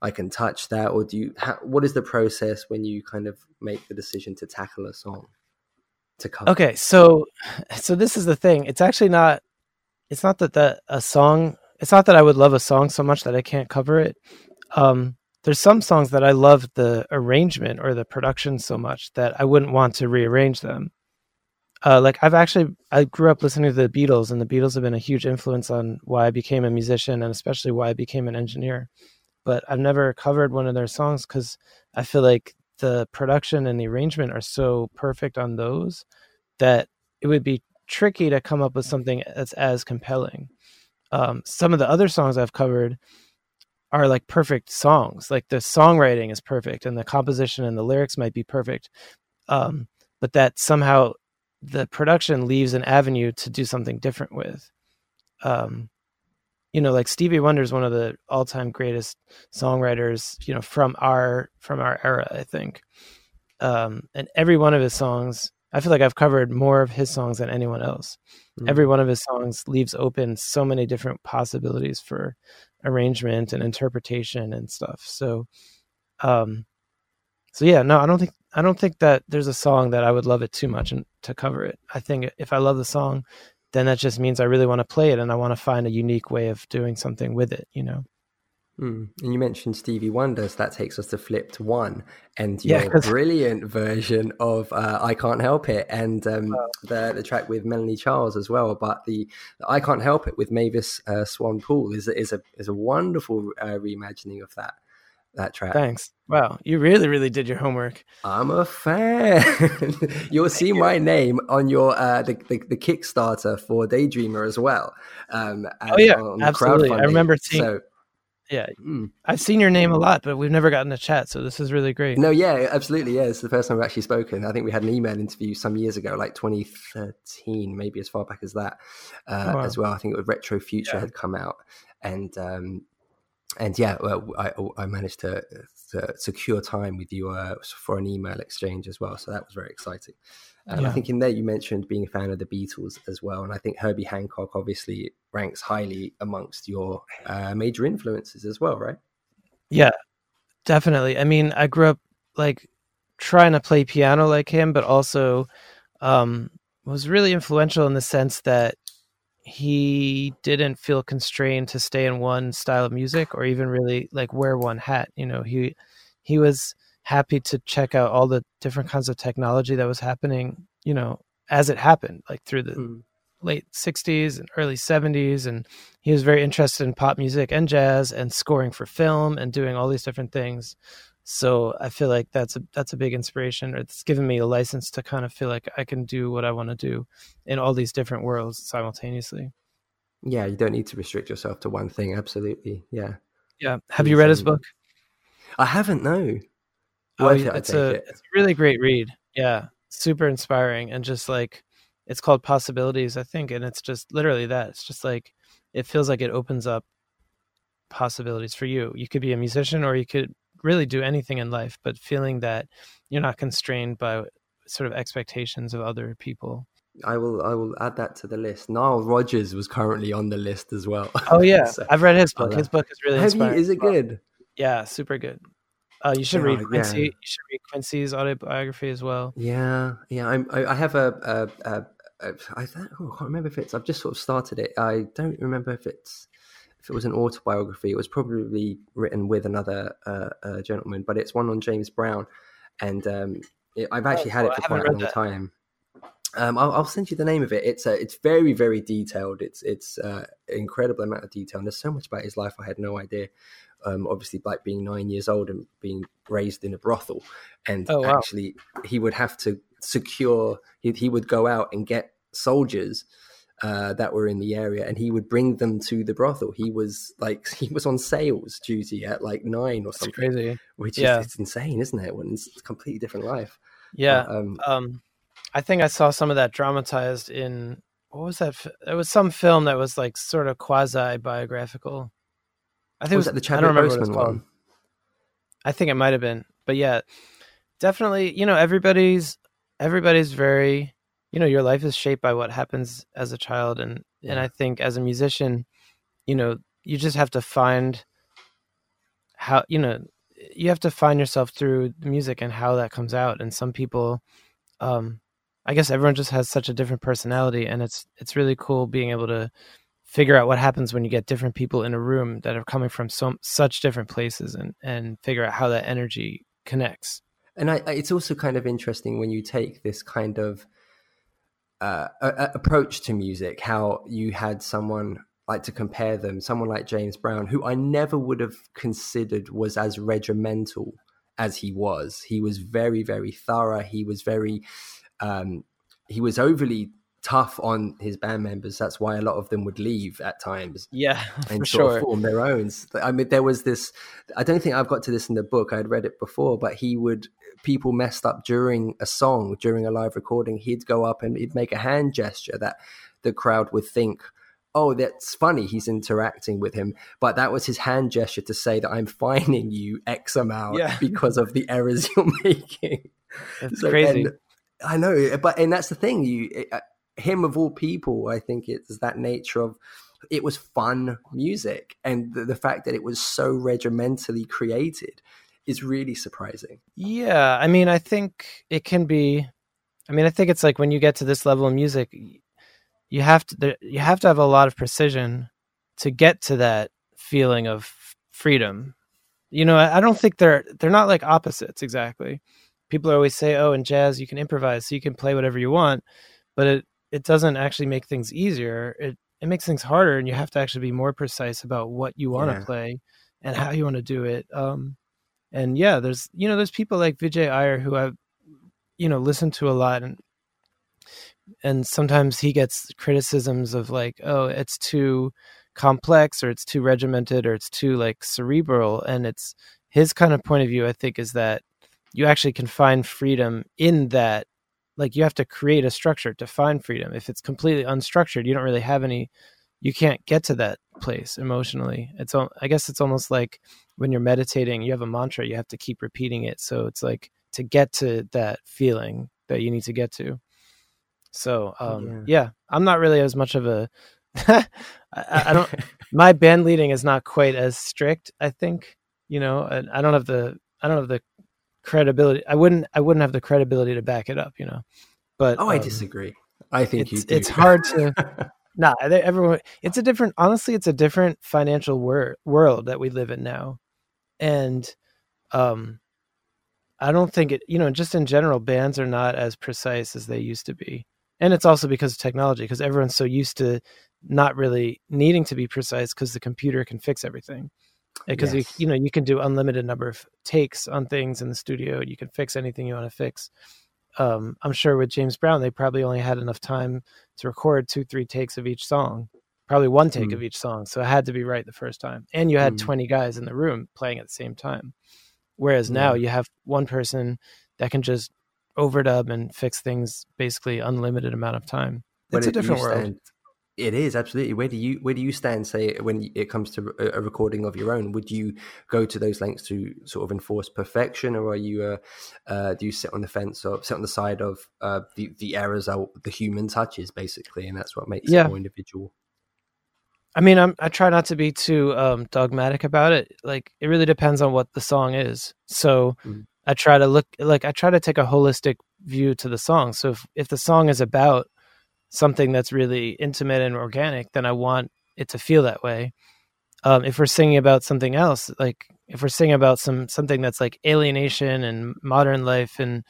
I can touch that, or do you? How, what is the process when you kind of make the decision to tackle a song to cover? Okay, so so this is the thing. It's actually not. It's not that the a song. It's not that I would love a song so much that I can't cover it. Um, there's some songs that I love the arrangement or the production so much that I wouldn't want to rearrange them. Uh, like I've actually, I grew up listening to the Beatles, and the Beatles have been a huge influence on why I became a musician, and especially why I became an engineer. But I've never covered one of their songs because I feel like the production and the arrangement are so perfect on those that it would be tricky to come up with something that's as compelling. Um, some of the other songs I've covered are like perfect songs. Like the songwriting is perfect, and the composition and the lyrics might be perfect. Um, but that somehow the production leaves an avenue to do something different with. Um, you know, like Stevie Wonder is one of the all time greatest songwriters, you know, from our, from our era, I think. Um, and every one of his songs, I feel like I've covered more of his songs than anyone else. Mm. Every one of his songs leaves open so many different possibilities for arrangement and interpretation and stuff. So, um, so yeah, no, I don't think, I don't think that there's a song that I would love it too much and to cover it. I think if I love the song, then that just means I really want to play it, and I want to find a unique way of doing something with it, you know? Mm. And you mentioned Stevie Wonder, so that takes us to Flipped one and your yeah, brilliant version of uh, I Can't Help It, and um, oh. the, the track with Melanie Charles as well. But the, the I Can't Help It with Mavis uh, Swan-Poole is, is, a, is a wonderful uh, reimagining of that. That track. Thanks. Wow, you really, really did your homework. I'm a fan. You'll see you. My name on your uh, the, the the Kickstarter for Daydreamer as well. Um, oh yeah, on absolutely. I remember seeing. So, yeah, mm. I've seen your name a lot, but we've never gotten a chat. So this is really great. No, yeah, absolutely. Yeah, it's the first time we've actually spoken. I think we had an email interview some years ago, like twenty thirteen, maybe as far back as that uh, oh, wow. as well. I think it was Retro Future yeah. had come out, and. Um, And yeah, well, I, I managed to, to secure time with you uh, for an email exchange as well. So that was very exciting. Um, and yeah. I think in there you mentioned being a fan of the Beatles as well. And I think Herbie Hancock obviously ranks highly amongst your uh, major influences as well, right? Yeah, definitely. I mean, I grew up like trying to play piano like him, but also um, was really influential in the sense that he didn't feel constrained to stay in one style of music or even really like wear one hat. You know, he, he was happy to check out all the different kinds of technology that was happening, you know, as it happened, like through the mm. late sixties and early seventies. And he was very interested in pop music and jazz and scoring for film and doing all these different things. So I feel like that's a that's a big inspiration. It's given me a license to kind of feel like I can do what I want to do in all these different worlds simultaneously. Yeah, you don't need to restrict yourself to one thing. Absolutely. Yeah. Yeah. Have you read his book? I haven't, no. Oh, yeah, it's, a, it. it's a really great read. Yeah. Super inspiring. And just like, it's called Possibilities, I think. And it's just literally that. It's just like, it feels like it opens up possibilities for you. You could be a musician, or you could really do anything in life, but feeling that you're not constrained by sort of expectations of other people. I will I will add that to the list. Nile Rodgers was currently on the list as well. Oh, yeah. So, I've read his book. His book is really inspiring. You, is it good? Yeah, super good. Uh, you should yeah, read Quincy. Yeah. You should read Quincy's autobiography as well. Yeah, yeah. I'm, I I have a, a, a, a I don't oh, I can't remember if it's. I've just sort of started it. I don't remember if it's if it was an autobiography. It was probably written with another uh, uh, gentleman, but it's one on James Brown, and um, it, I've actually oh, had well, it for quite a long that. time. Um, I'll, I'll send you the name of it. It's uh, it's very, very detailed. It's it's uh, an incredible amount of detail. And there's so much about his life I had no idea. Um, obviously, like being nine years old and being raised in a brothel. And oh, wow. actually, he would have to secure, he, he would go out and get soldiers uh, that were in the area, and he would bring them to the brothel. He was like, he was on sales duty at like nine or something. That's crazy. Which yeah. is it's insane, isn't it? When it's a completely different life. Yeah. But, um, um... I think I saw some of that dramatized in, what was that? It was some film that was like sort of quasi-biographical. I think was it was, that the I don't remember Boseman what it's called. One? I think it might have been. But yeah, definitely, you know, everybody's everybody's very, you know, your life is shaped by what happens as a child. And, yeah. and I think as a musician, you know, you just have to find how, you know, you have to find yourself through the music and how that comes out. And some people, um, I guess everyone just has such a different personality, and it's it's really cool being able to figure out what happens when you get different people in a room that are coming from so such different places, and, and figure out how that energy connects. And I, it's also kind of interesting when you take this kind of uh, a, a approach to music, how you had someone like to compare them, someone like James Brown, who I never would have considered was as regimental as he was. He was very, very thorough. He was very... Um, he was overly tough on his band members. That's why a lot of them would leave at times. Yeah, and for sort sure. of form their own. I mean, there was this, I don't think I've got to this in the book. I'd read it before, but he would, people messed up during a song, during a live recording. He'd go up and he'd make a hand gesture that the crowd would think, oh, that's funny, he's interacting with him. But that was his hand gesture to say that I'm fining you X amount yeah. because of the errors you're making. That's so crazy. Then, I know, but and that's the thing. You, it, him of all people, I think it's that nature of it was fun music, and the, the fact that it was so regimentally created is really surprising. Yeah, I mean, I think it can be. I mean, I think it's like when you get to this level of music, you have to there, you have to have a lot of precision to get to that feeling of freedom. You know, I, I don't think they're they're not like opposites exactly. People always say, oh, in jazz, you can improvise, so you can play whatever you want. But it, it doesn't actually make things easier. It it makes things harder, and you have to actually be more precise about what you want to yeah. play and how you want to do it. Um, and yeah, there's, you know, there's people like Vijay Iyer who I've, you know, listened to a lot. And and sometimes he gets criticisms of like, oh, it's too complex, or it's too regimented, or it's too like cerebral. And it's his kind of point of view, I think, is that you actually can find freedom in that. Like, you have to create a structure to find freedom. If it's completely unstructured, you don't really have any, you can't get to that place emotionally. It's, I guess it's almost like when you're meditating, you have a mantra, you have to keep repeating it. So it's like to get to that feeling that you need to get to. So um, yeah. yeah, I'm not really as much of a, I, I don't, my band leading is not quite as strict. I think, you know, I, I don't have the, I don't have the, credibility i wouldn't i wouldn't have the credibility to back it up, you know, but oh i um, disagree. I think it's, you do. It's hard to nah they, everyone it's a different honestly it's a different financial wor- world that we live in now, and um I don't think it, you know, just in general, bands are not as precise as they used to be, and it's also because of technology, because everyone's so used to not really needing to be precise because the computer can fix everything. because yes. you you know you can do unlimited number of takes on things in the studio. You can fix anything you want to fix. Um, I'm sure with James Brown, they probably only had enough time to record two, three takes of each song, probably one take mm. of each song. So it had to be right the first time. And you had mm. twenty guys in the room playing at the same time. Whereas mm. now you have one person that can just overdub and fix things basically unlimited amount of time. Where it's a different world. Stand, it is, absolutely. Where do you where do you stand, say, when it comes to a recording of your own? Would you go to those lengths to sort of enforce perfection, or are you uh, uh, do you sit on the fence or sit on the side of uh, the the errors are the human touches, basically, and that's what makes yeah. it more individual? I mean, I'm, I try not to be too um, dogmatic about it. Like, it really depends on what the song is. So. Mm. I try to look like I try to take a holistic view to the song. So if, if the song is about something that's really intimate and organic, then I want it to feel that way. Um, if we're singing about something else, like if we're singing about some something that's like alienation and modern life and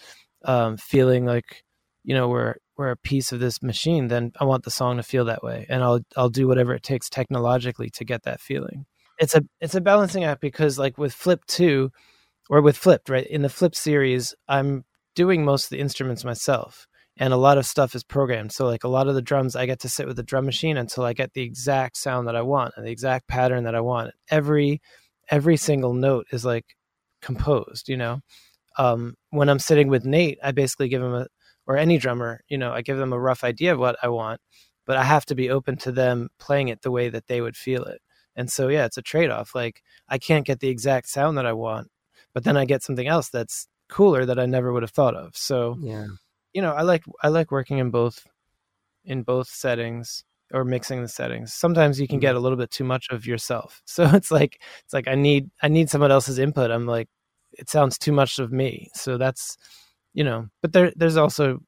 um, feeling like, you know, we're we're a piece of this machine, then I want the song to feel that way. And I'll I'll do whatever it takes technologically to get that feeling. It's a it's a balancing act, because like with Flipped two, or with Flipped, right? In the Flipped series, I'm doing most of the instruments myself, and a lot of stuff is programmed. So like a lot of the drums, I get to sit with the drum machine until I get the exact sound that I want and the exact pattern that I want. Every, every single note is like composed, you know? Um, when I'm sitting with Nate, I basically give him a, or any drummer, you know, I give them a rough idea of what I want, but I have to be open to them playing it the way that they would feel it. And so, yeah, it's a trade-off. Like, I can't get the exact sound that I want, but then I get something else that's cooler that I never would have thought of. So, yeah. you know, I like, I like working in both, in both settings, or mixing the settings. Sometimes you can get a little bit too much of yourself. So it's like, it's like, I need, I need someone else's input. I'm like, it sounds too much of me. So that's, you know, but there, there's also,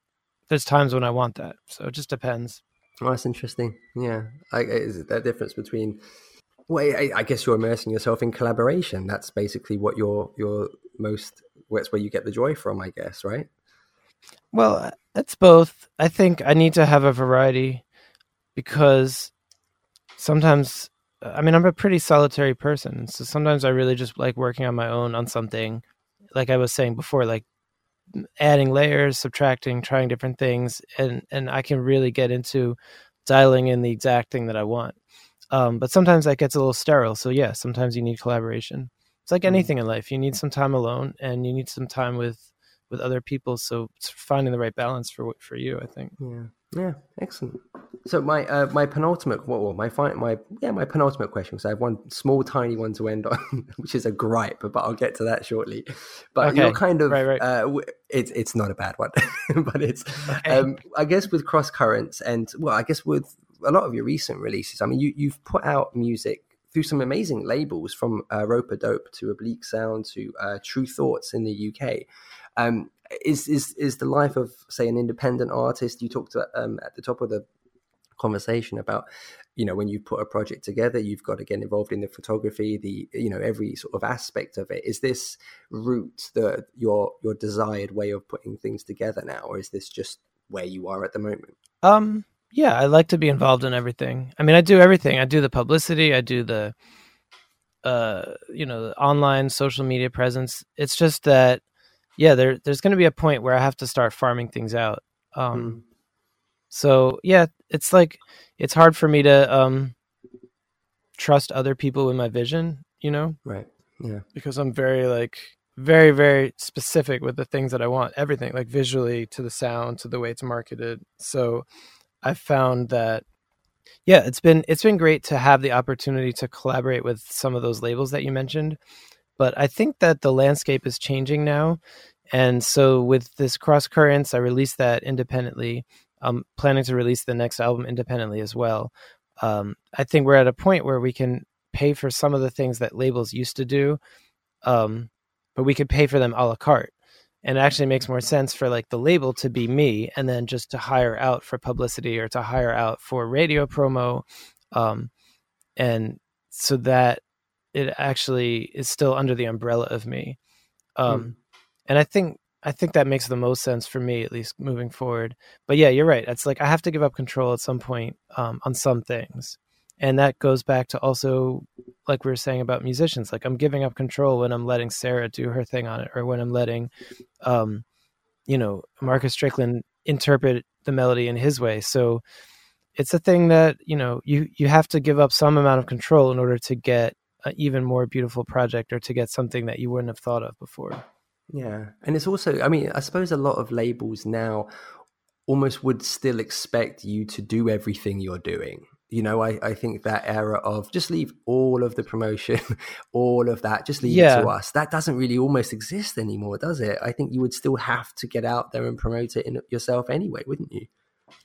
there's times when I want that. So it just depends. Well, that's interesting. Yeah. I, is that difference between, well, I, I guess you're immersing yourself in collaboration. That's basically what you're, you're most, that's where you get the joy from, I guess, right? Well, it's both. I think I need to have a variety, because sometimes, I mean, I'm a pretty solitary person. So sometimes I really just like working on my own on something. Like I was saying before, like adding layers, subtracting, trying different things. And, and I can really get into dialing in the exact thing that I want. Um, but sometimes that gets a little sterile. So yeah, sometimes you need collaboration. It's like anything in life. You need some time alone, and you need some time with, with other people. So it's finding the right balance for for you, I think. Yeah. Yeah. Excellent. So my, uh, my penultimate, well, my, my, yeah, my penultimate question, because I have one small, tiny one to end on, which is a gripe, but I'll get to that shortly. But okay. you're kind of, right, right. Uh, it's, it's not a bad one, but it's, okay. um, I guess with Cross Currents, and well, I guess with a lot of your recent releases, I mean, you, you've put out music through some amazing labels, from uh, Roper Dope to Oblique Sound to uh, True Thoughts in the U K. Um, is is is the life of, say, an independent artist? You talked to, um, at the top of the conversation about, you know, when you put a project together, you've got to get involved in the photography, the, you know, every sort of aspect of it. Is this route the your your desired way of putting things together now, or is this just where you are at the moment? Um. Yeah, I like to be involved in everything. I mean, I do everything. I do the publicity. I do the, uh, you know, the online social media presence. It's just that, yeah, there there's going to be a point where I have to start farming things out. Um, mm. So yeah, it's like it's hard for me to um, trust other people with my vision, you know? Right. Yeah. Because I'm very like very very specific with the things that I want. Everything, like visually, to the sound, to the way it's marketed. So. I found that, yeah, it's been it's been great to have the opportunity to collaborate with some of those labels that you mentioned. But I think that the landscape is changing now. And so with this Cross Currents, I released that independently. I'm planning to release the next album independently as well. Um, I think we're at a point where we can pay for some of the things that labels used to do, um, but we could pay for them a la carte. And it actually makes more sense for like the label to be me, and then just to hire out for publicity or to hire out for radio promo. Um, and so that it actually is still under the umbrella of me. Um, mm. And I think, I think that makes the most sense for me, at least moving forward. But yeah, you're right. It's like, I have to give up control at some point um, on some things. And that goes back to also, like we were saying about musicians, like I'm giving up control when I'm letting Sarah do her thing on it, or when I'm letting, um, you know, Marcus Strickland interpret the melody in his way. So it's a thing that, you know, you, you have to give up some amount of control in order to get an even more beautiful project, or to get something that you wouldn't have thought of before. Yeah. And it's also, I mean, I suppose a lot of labels now almost would still expect you to do everything you're doing. You know, I, I think that era of just leave all of the promotion, all of that, just leave yeah. it to us. That doesn't really almost exist anymore, does it? I think you would still have to get out there and promote it in yourself anyway, wouldn't you?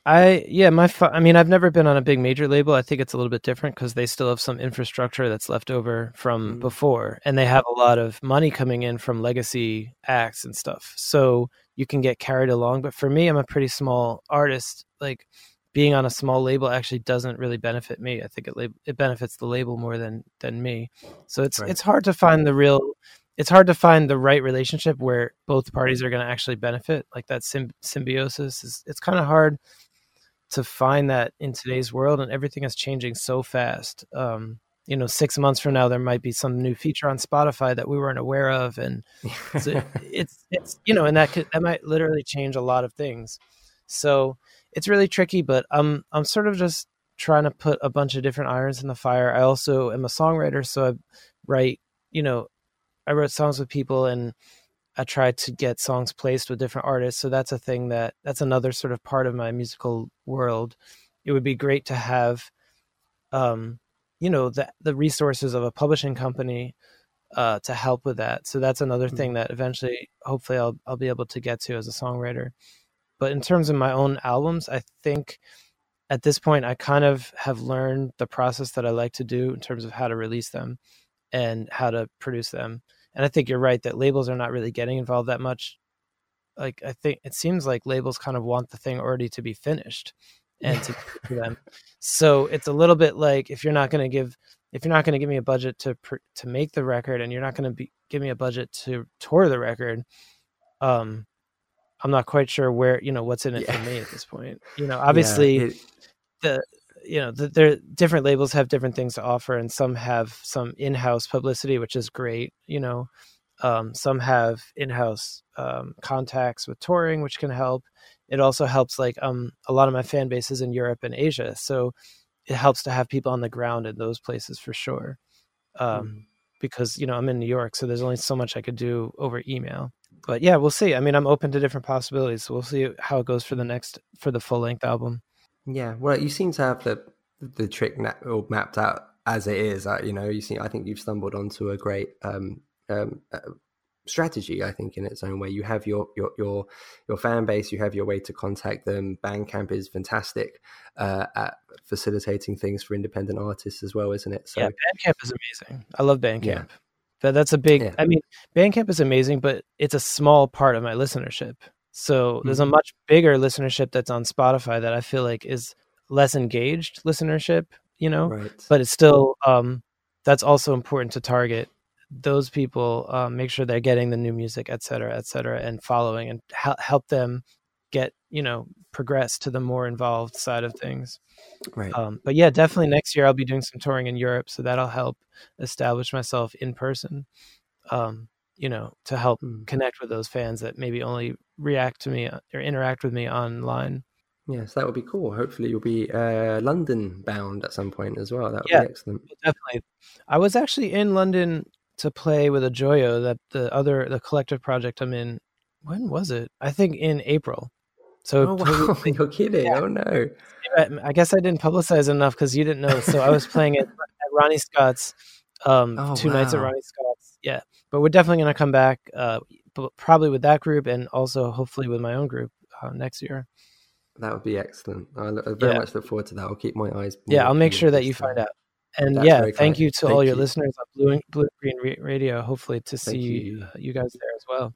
I, yeah, my, I mean, I've never been on a big major label. I think it's a little bit different because they still have some infrastructure that's left over from mm. before, and they have a lot of money coming in from legacy acts and stuff. So you can get carried along. But for me, I'm a pretty small artist. Like, being on a small label actually doesn't really benefit me. I think it lab- it benefits the label more than, than me. So it's, right. it's hard to find the real, it's hard to find the right relationship where both parties are going to actually benefit. Like that symb- symbiosis is, it's kind of hard to find that in today's world, and everything is changing so fast. Um, you know, six months from now, there might be some new feature on Spotify that we weren't aware of. And so it's, it's, you know, and that could, that might literally change a lot of things. So it's really tricky, but I'm I'm sort of just trying to put a bunch of different irons in the fire. I also am a songwriter, so I write, you know, I wrote songs with people, and I try to get songs placed with different artists. So that's a thing that that's another sort of part of my musical world. It would be great to have, um, you know, the the resources of a publishing company uh, to help with that. So that's another mm-hmm. thing that eventually, hopefully, I'll I'll be able to get to as a songwriter. But in terms of my own albums, I think at this point, I kind of have learned the process that I like to do in terms of how to release them and how to produce them. And I think you're right that labels are not really getting involved that much. Like, I think it seems like labels kind of want the thing already to be finished and to them. So it's a little bit like, if you're not going to give, if you're not going to give me a budget to, to make the record, and you're not going to give me a budget to tour the record, um, I'm not quite sure where, you know, what's in it yeah. for me at this point. You know, obviously yeah, it, the, you know, the, the different labels have different things to offer, and some have some in-house publicity, which is great. You know, um, some have in-house um, contacts with touring, which can help. It also helps, like um, a lot of my fan base is in Europe and Asia. So it helps to have people on the ground in those places for sure. Um, mm. Because, you know, I'm in New York, so there's only so much I could do over email. But yeah, we'll see. I mean, I'm open to different possibilities. So we'll see how it goes for the next, for the full length album. Yeah. Well, you seem to have the, the trick na- all mapped out as it is, uh, you know, you see, I think you've stumbled onto a great um, um, uh, strategy, I think, in its own way. You have your, your, your, your fan base, you have your way to contact them. Bandcamp is fantastic uh, at facilitating things for independent artists as well, isn't it? So yeah, Bandcamp is amazing. I love Bandcamp. Yeah. That that's a big, yeah. I mean, Bandcamp is amazing, but it's a small part of my listenership. So there's mm-hmm. a much bigger listenership that's on Spotify that I feel like is less engaged listenership, you know, right. But it's still, um, that's also important to target those people, um, make sure they're getting the new music, et cetera, et cetera, and following and ha- help them get, you know, progress to the more involved side of things. Right. Um, but yeah, definitely next year I'll be doing some touring in Europe, so that'll help establish myself in person, um, you know, to help mm. connect with those fans that maybe only react to me or interact with me online. Yes, that would be cool. Hopefully you'll be uh, London bound at some point as well. That would yeah, be excellent. Definitely. I was actually in London to play with Ajoyo, that the other, the collective project I'm in. When was it? I think in April. So oh, wow. You're kidding. Yeah. Oh, no. I guess I didn't publicize enough because you didn't know. So I was playing it at, at Ronnie Scott's, um, oh, two wow. nights at Ronnie Scott's. Yeah. But we're definitely going to come back uh, probably with that group, and also hopefully with my own group uh, next year. That would be excellent. I very yeah. much look forward to that. I'll keep my eyes. Yeah, I'll make sure that you find out. And That's yeah, thank you to thank all your you. listeners on Blue and Blue Green Radio. Hopefully to thank see you. Uh, you guys there as well.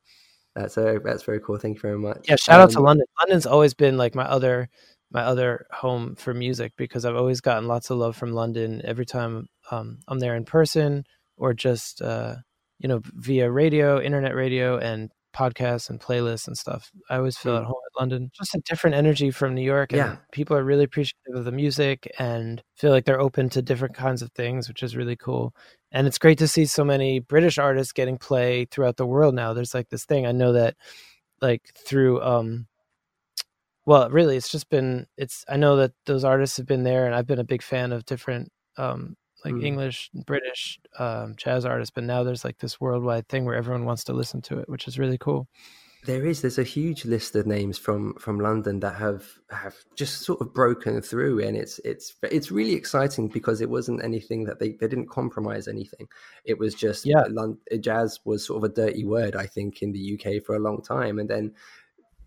That's a, that's very cool. Thank you very much. Yeah, shout um, out to London. London's always been like my other my other home for music, because I've always gotten lots of love from London every time um, I'm there in person, or just uh, you know, via radio, internet radio, and podcasts and playlists and stuff. I always feel mm. at home in London. Just a different energy from New York. And yeah. people are really appreciative of the music and feel like they're open to different kinds of things, which is really cool. And it's great to see so many British artists getting play throughout the world now. There's like this thing. I know that like through, um, well, really, it's just been, it's, I know that those artists have been there, and I've been a big fan of different, um, like mm. English, British um, jazz artists, but now there's like this worldwide thing where everyone wants to listen to it, which is really cool. There is, there's a huge list of names from from London that have have just sort of broken through, and it's it's it's really exciting because it wasn't anything that they, they didn't compromise anything. It was just, yeah. London, jazz was sort of a dirty word, I think, in the U K for a long time, and then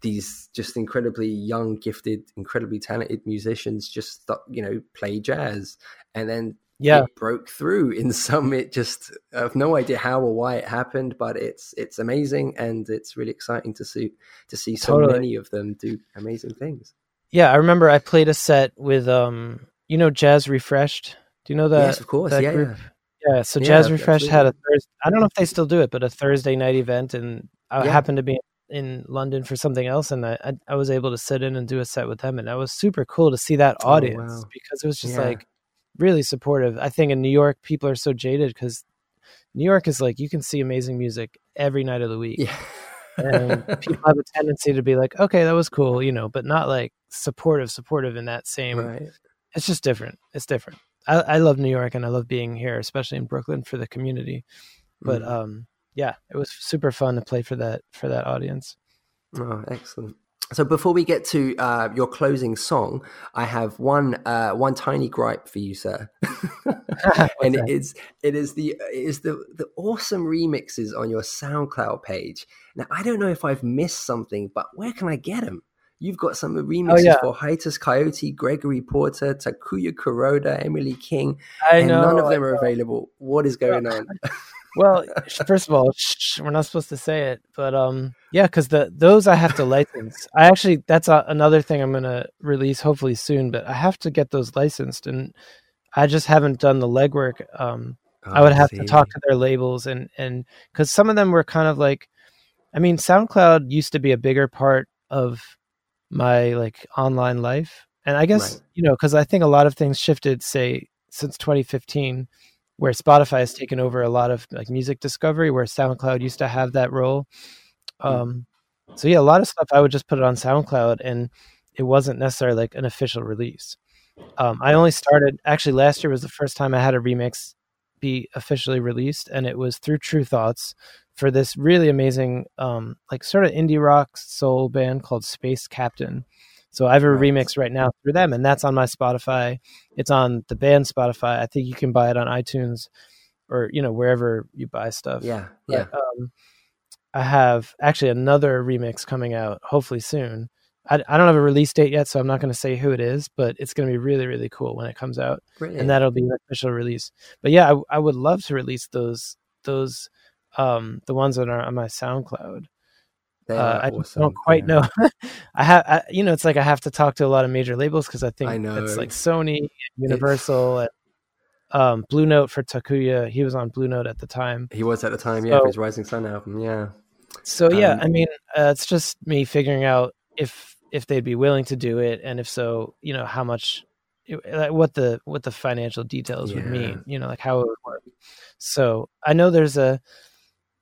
these just incredibly young, gifted, incredibly talented musicians just, you know, play jazz, and then yeah it broke through in some, it just I have no idea how or why it happened, but it's it's amazing, and it's really exciting to see to see so totally. Many of them do amazing things. Yeah, I remember I played a set with um you know Jazz Refreshed. Do you know that? Yes, of course. Yeah, yeah. Yeah, so Jazz yeah, Refreshed absolutely. Had a Thursday, I don't know if they still do it, but a Thursday night event, and I yeah. happened to be in London for something else, and I, I I was able to sit in and do a set with them, and that was super cool to see that audience. Oh, wow. Because it was just yeah. like really supportive. I think in New York, people are so jaded because New York is like, you can see amazing music every night of the week. Yeah. And people have a tendency to be like, okay, that was cool, you know, but not like supportive, supportive in that same, right. It's just different. It's different. I, I love New York, and I love being here, especially in Brooklyn, for the community. But mm. um, yeah, it was super fun to play for that, for that audience. Oh, excellent. So before we get to uh, your closing song, I have one uh, one tiny gripe for you, sir. And it is it is the it is the the awesome remixes on your SoundCloud page. Now, I don't know if I've missed something, but where can I get them? You've got some remixes oh, yeah. for Hiatus Coyote, Gregory Porter, Takuya Kuroda, Emily King, I and know, none of them are available. What is going yeah. on? Well, first of all, shh, we're not supposed to say it, but um, yeah, because the those I have to license. I actually, that's a, another thing I'm going to release hopefully soon, but I have to get those licensed, and I just haven't done the legwork. Um, oh, I would have see. to talk to their labels, and and because some of them were kind of like, I mean, SoundCloud used to be a bigger part of my like online life, and I guess right. you know, because I think a lot of things shifted, say since twenty fifteen. Where Spotify has taken over a lot of like music discovery, where SoundCloud used to have that role. Um, so yeah, a lot of stuff, I would just put it on SoundCloud, and it wasn't necessarily like an official release. Um, I only started, actually last year was the first time I had a remix be officially released, and it was through True Thoughts for this really amazing, um, like sort of indie rock soul band called Space Captain. So I have a right. remix right now through them, and that's on my Spotify. It's on the band Spotify. I think you can buy it on iTunes, or, you know, wherever you buy stuff. Yeah. But, yeah. Um, I have actually another remix coming out hopefully soon. I, I don't have a release date yet, so I'm not going to say who it is, but it's going to be really, really cool when it comes out. Brilliant. And that'll be an official release. But yeah, I, I would love to release those, those, um, the ones that are on my SoundCloud. Uh, I awesome. don't quite yeah. know. I have, you know, it's like I have to talk to a lot of major labels because I think I know. It's like Sony, and Universal, and, um, Blue Note for Takuya. He was on Blue Note at the time. He was at the time, so, yeah, for his Rising Sun album, yeah. So um, yeah, I mean, uh, it's just me figuring out if if they'd be willing to do it, and if so, you know, how much, like what the what the financial details yeah. would mean, you know, like how it would work. So I know there's a.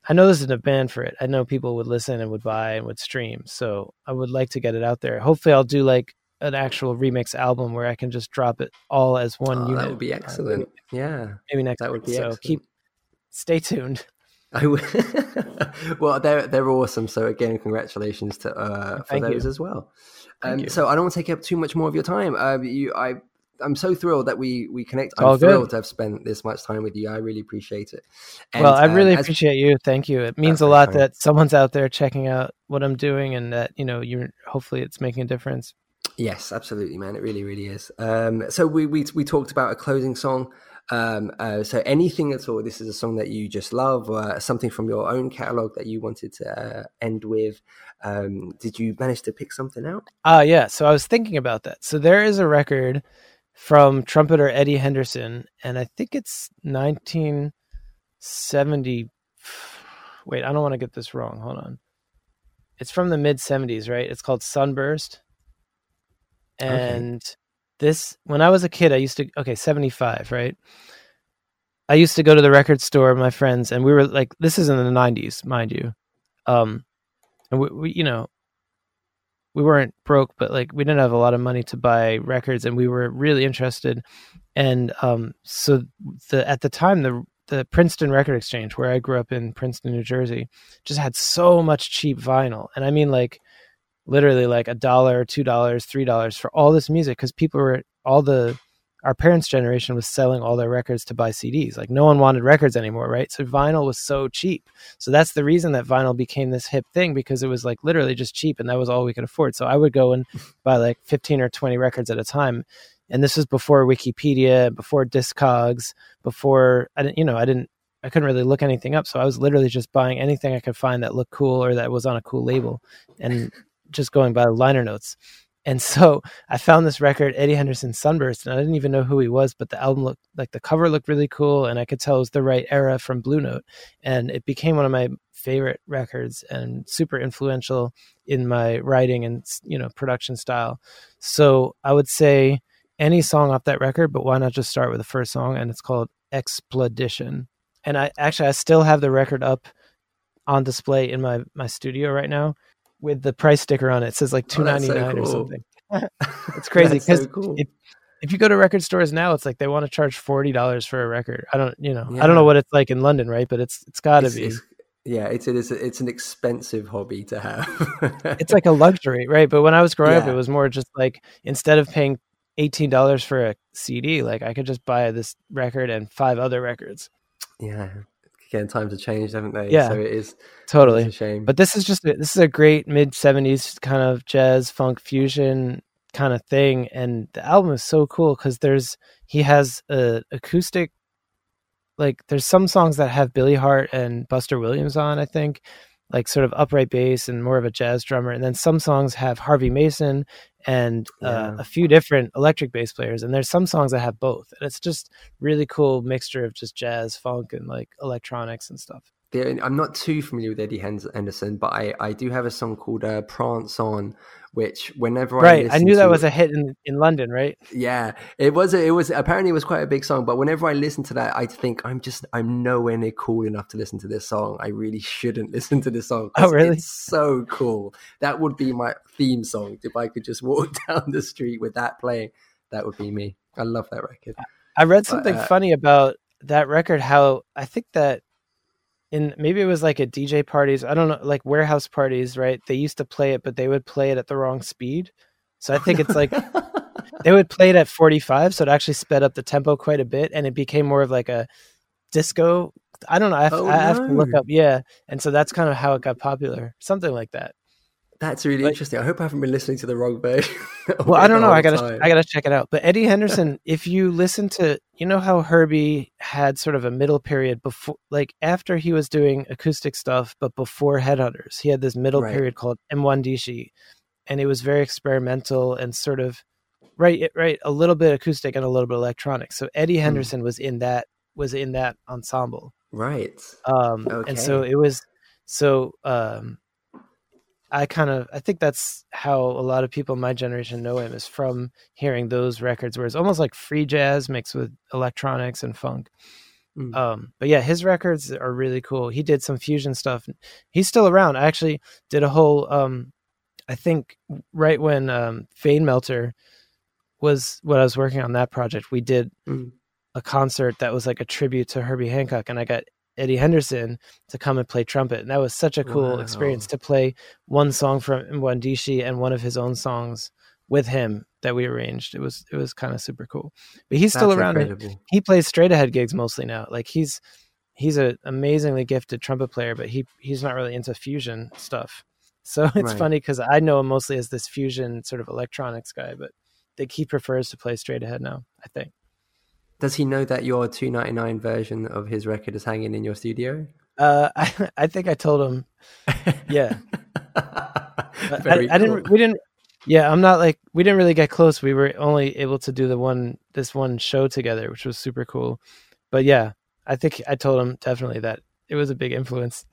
I know there's a demand for it. I know people would listen and would buy and would stream. So I would like to get it out there. Hopefully I'll do like an actual remix album where I can just drop it all as one oh, unit. That would be excellent. Uh, maybe, yeah. Maybe next that would week. Be so excellent. keep, stay tuned. I w- well, they're, they're awesome. So again, congratulations to, uh, for Thank those you. as well. Um, so I don't want to take up too much more of your time. Uh, you, I, I'm so thrilled that we we connect. I'm All thrilled good. to have spent this much time with you. I really appreciate it. And, well, I really um, as... appreciate you. Thank you. It means That's a lot time. that someone's out there checking out what I'm doing, and that, you know, you're hopefully it's making a difference. Yes, absolutely, man. It really, really is. Um, so we we we talked about a closing song. Um, uh, so anything at all, this is a song that you just love, or something from your own catalog that you wanted to uh, end with. Um, did you manage to pick something out? Ah, uh, yeah. So I was thinking about that. So there is a record from trumpeter Eddie Henderson, and I think it's nineteen seventy. Wait, I don't want to get this wrong. Hold on. It's from the mid seventies, right? It's called Sunburst. And okay. this, when I was a kid, I used to, okay, seventy-five, right? I used to go to the record store with my friends, and we were like, this is in the nineties, mind you. Um, and we, we, you know, we weren't broke, but like we didn't have a lot of money to buy records, and we were really interested. And um, so the, at the time, the, the Princeton Record Exchange, where I grew up in Princeton, New Jersey, just had so much cheap vinyl. And I mean, like, literally like a dollar, two dollars, three dollars for all this music, because people were, all the, our parents' generation was selling all their records to buy C Ds. Like, no one wanted records anymore, right? So vinyl was so cheap. So that's the reason that vinyl became this hip thing, because it was like literally just cheap, and that was all we could afford. So I would go and buy like fifteen or twenty records at a time. And this was before Wikipedia, before Discogs, before, I didn't, you know, I didn't, I couldn't really look anything up. So I was literally just buying anything I could find that looked cool or that was on a cool label, and just going by liner notes. And so I found this record, Eddie Henderson, Sunburst, and I didn't even know who he was, but the album looked, like the cover looked really cool, and I could tell it was the right era from Blue Note. And it became one of my favorite records and super influential in my writing and, you know, production style. So I would say any song off that record, but why not just start with the first song? And it's called Explodition. And I actually, I still have the record up on display in my, my studio right now with the price sticker on it. It says like two ninety-nine oh, so cool. or something. It's crazy. Because so cool. if, if you go to record stores now, it's like they want to charge forty dollars for a record. I don't, you know, yeah. I don't know what it's like in London, right? But it's, it's gotta it's, be. It's, yeah. It's, it is. It's an expensive hobby to have. It's like a luxury, right? But when I was growing yeah. up, it was more just like, instead of paying eighteen dollars for a C D, like I could just buy this record and five other records. Yeah. Again, times have changed, haven't they? Yeah, so it is totally a shame. But this is just this is a great mid seventies kind of jazz funk fusion kind of thing, and the album is so cool because there's he has a acoustic, like there's some songs that have Billy Hart and Buster Williams on, I think, like sort of upright bass and more of a jazz drummer, and then some songs have Harvey Mason and uh, yeah. a few different electric bass players, and there's some songs that have both, and it's just really cool mixture of just jazz, funk, and like electronics and stuff. Yeah, I'm not too familiar with Eddie Henderson, but I, I do have a song called uh, Prance On, which whenever right. I listen to... Right, I knew that was a hit in, in London, right? Yeah, it was, a, it was, apparently it was quite a big song, but whenever I listen to that, I think I'm just, I'm nowhere near cool enough to listen to this song. I really shouldn't listen to this song. Oh, really? It's so cool. That would be my theme song. If I could just walk down the street with that playing, that would be me. I love that record. I read something but, uh, funny about that record, how I think that and maybe it was like at D J parties, I don't know, like warehouse parties, right? They used to play it, but they would play it at the wrong speed. So I think it's like they would play it at forty-five. So it actually sped up the tempo quite a bit, and it became more of like a disco. I don't know. I have, oh, I have no. to look up. Yeah. And so that's kind of how it got popular. Something like that. That's really but, interesting. I hope I haven't been listening to the wrong version. Well, I don't know. I gotta, I gotta check it out. But Eddie Henderson, if you listen to, you know how Herbie had sort of a middle period before, like after he was doing acoustic stuff, but before Headhunters, he had this middle right. period called Mwandishi, and it was very experimental and sort of, right, right, a little bit acoustic and a little bit electronic. So Eddie Henderson hmm. was in that, was in that ensemble, right? Um, okay. And so it was, so. Um, I kind of, I think that's how a lot of people in my generation know him, is from hearing those records where it's almost like free jazz mixed with electronics and funk. Mm. Um, but yeah, his records are really cool. He did some fusion stuff. He's still around. I actually did a whole, um, I think right when um, Fane Melter was what I was working on that project, we did mm. a concert that was like a tribute to Herbie Hancock, and I got Eddie Henderson to come and play trumpet, and that was such a cool wow. experience to play one song from Mwandishi and one of his own songs with him that we arranged. It was it was kind of super cool. But he's That's still around. Incredible. He plays straight ahead gigs mostly now. Like he's he's an amazingly gifted trumpet player, but he he's not really into fusion stuff. So it's right. funny because I know him mostly as this fusion sort of electronics guy, but I think he prefers to play straight ahead now, I think. Does he know that your two ninety-nine version of his record is hanging in your studio? Uh, I, I think I told him. Yeah. Very I, cool. I didn't, we didn't, yeah, I'm not like, we didn't really get close. We were only able to do the one, this one show together, which was super cool. But yeah, I think I told him definitely that it was a big influence.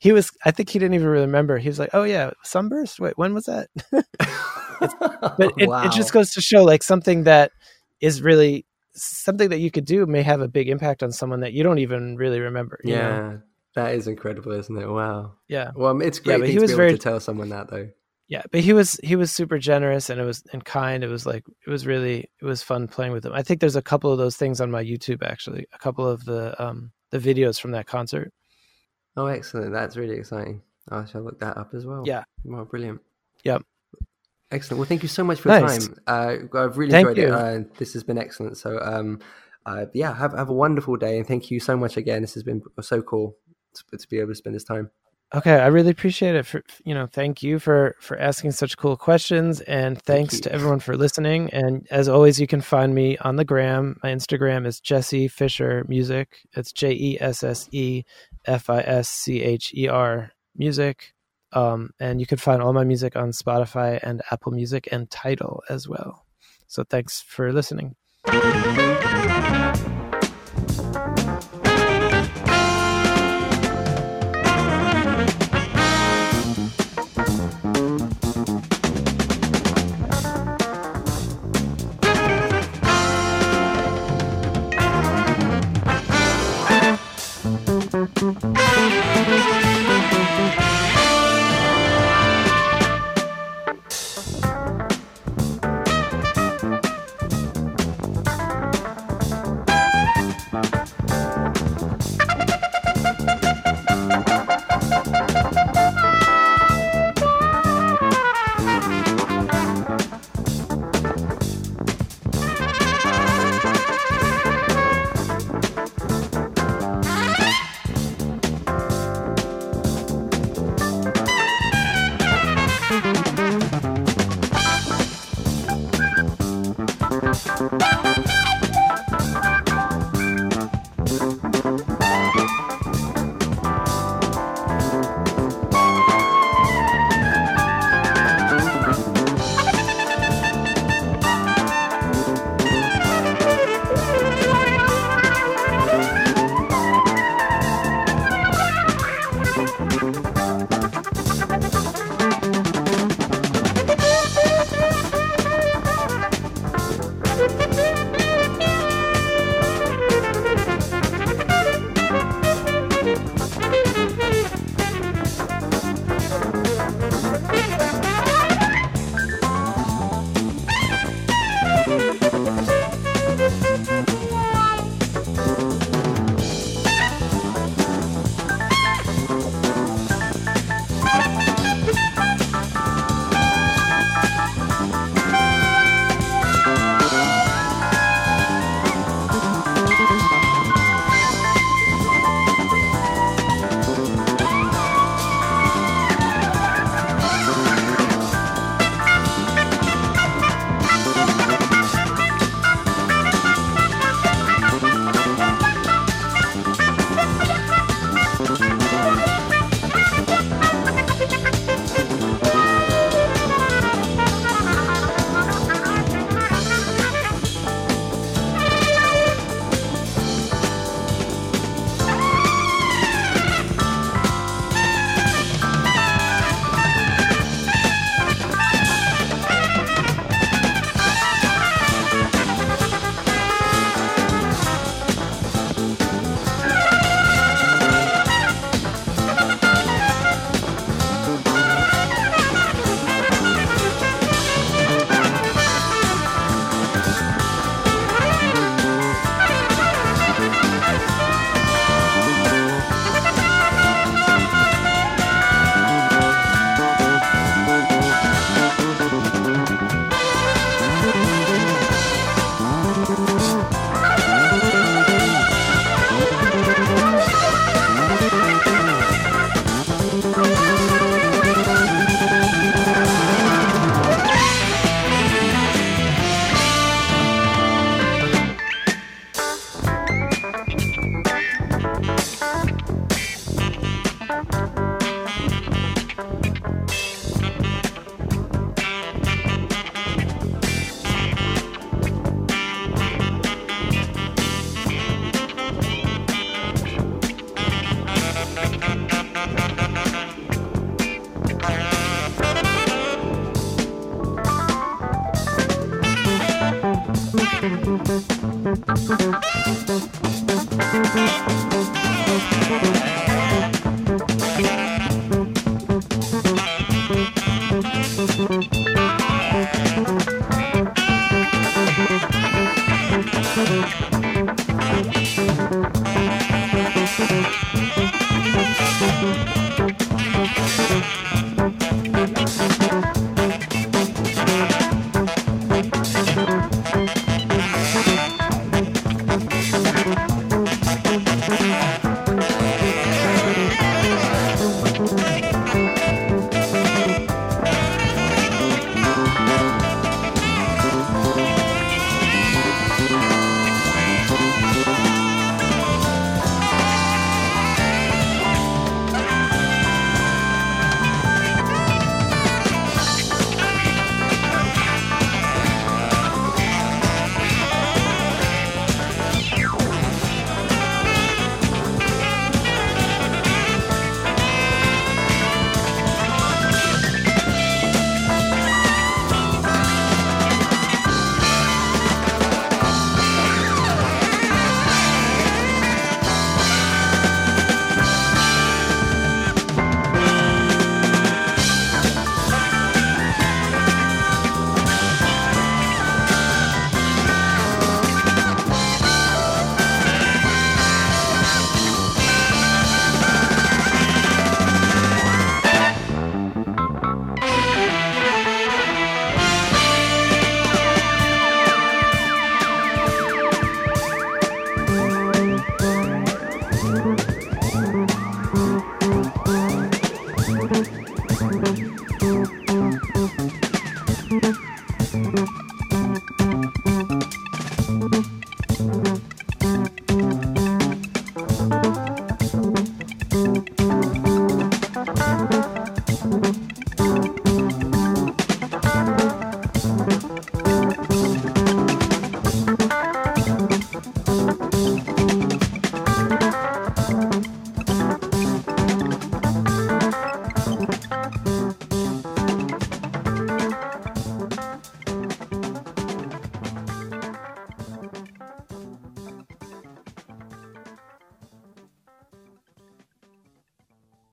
He was, I think he didn't even remember. He was like, oh yeah, Sunburst? Wait, when was that? But it, wow. it just goes to show, like, something that is really, something that you could do may have a big impact on someone that you don't even really remember. Yeah, know? That is incredible, isn't it? Wow. Yeah. Well, it's great yeah, but he was to be very, able to tell someone that, though. Yeah, but he was he was super generous and it was and kind. It was like it was really it was fun playing with him. I think there's a couple of those things on my YouTube, actually. A couple of the um, the videos from that concert. Oh, excellent! That's really exciting. I shall look that up as well. Yeah. Wow, brilliant. Yep. Excellent. Well, thank you so much for nice. your time. Uh, I've really thank enjoyed you. it. Uh, this has been excellent. So, um, uh, yeah, have have a wonderful day, and thank you so much again. This has been so cool to, to be able to spend this time. Okay, I really appreciate it. For you know, thank you for, for asking such cool questions, and thanks thank to everyone for listening. And as always, you can find me on the gram. My Instagram is Jesse Fisher Music. It's J E S S E F I S C H E R Music. Um, and you can find all my music on Spotify and Apple Music and Tidal as well. So thanks for listening. Bye.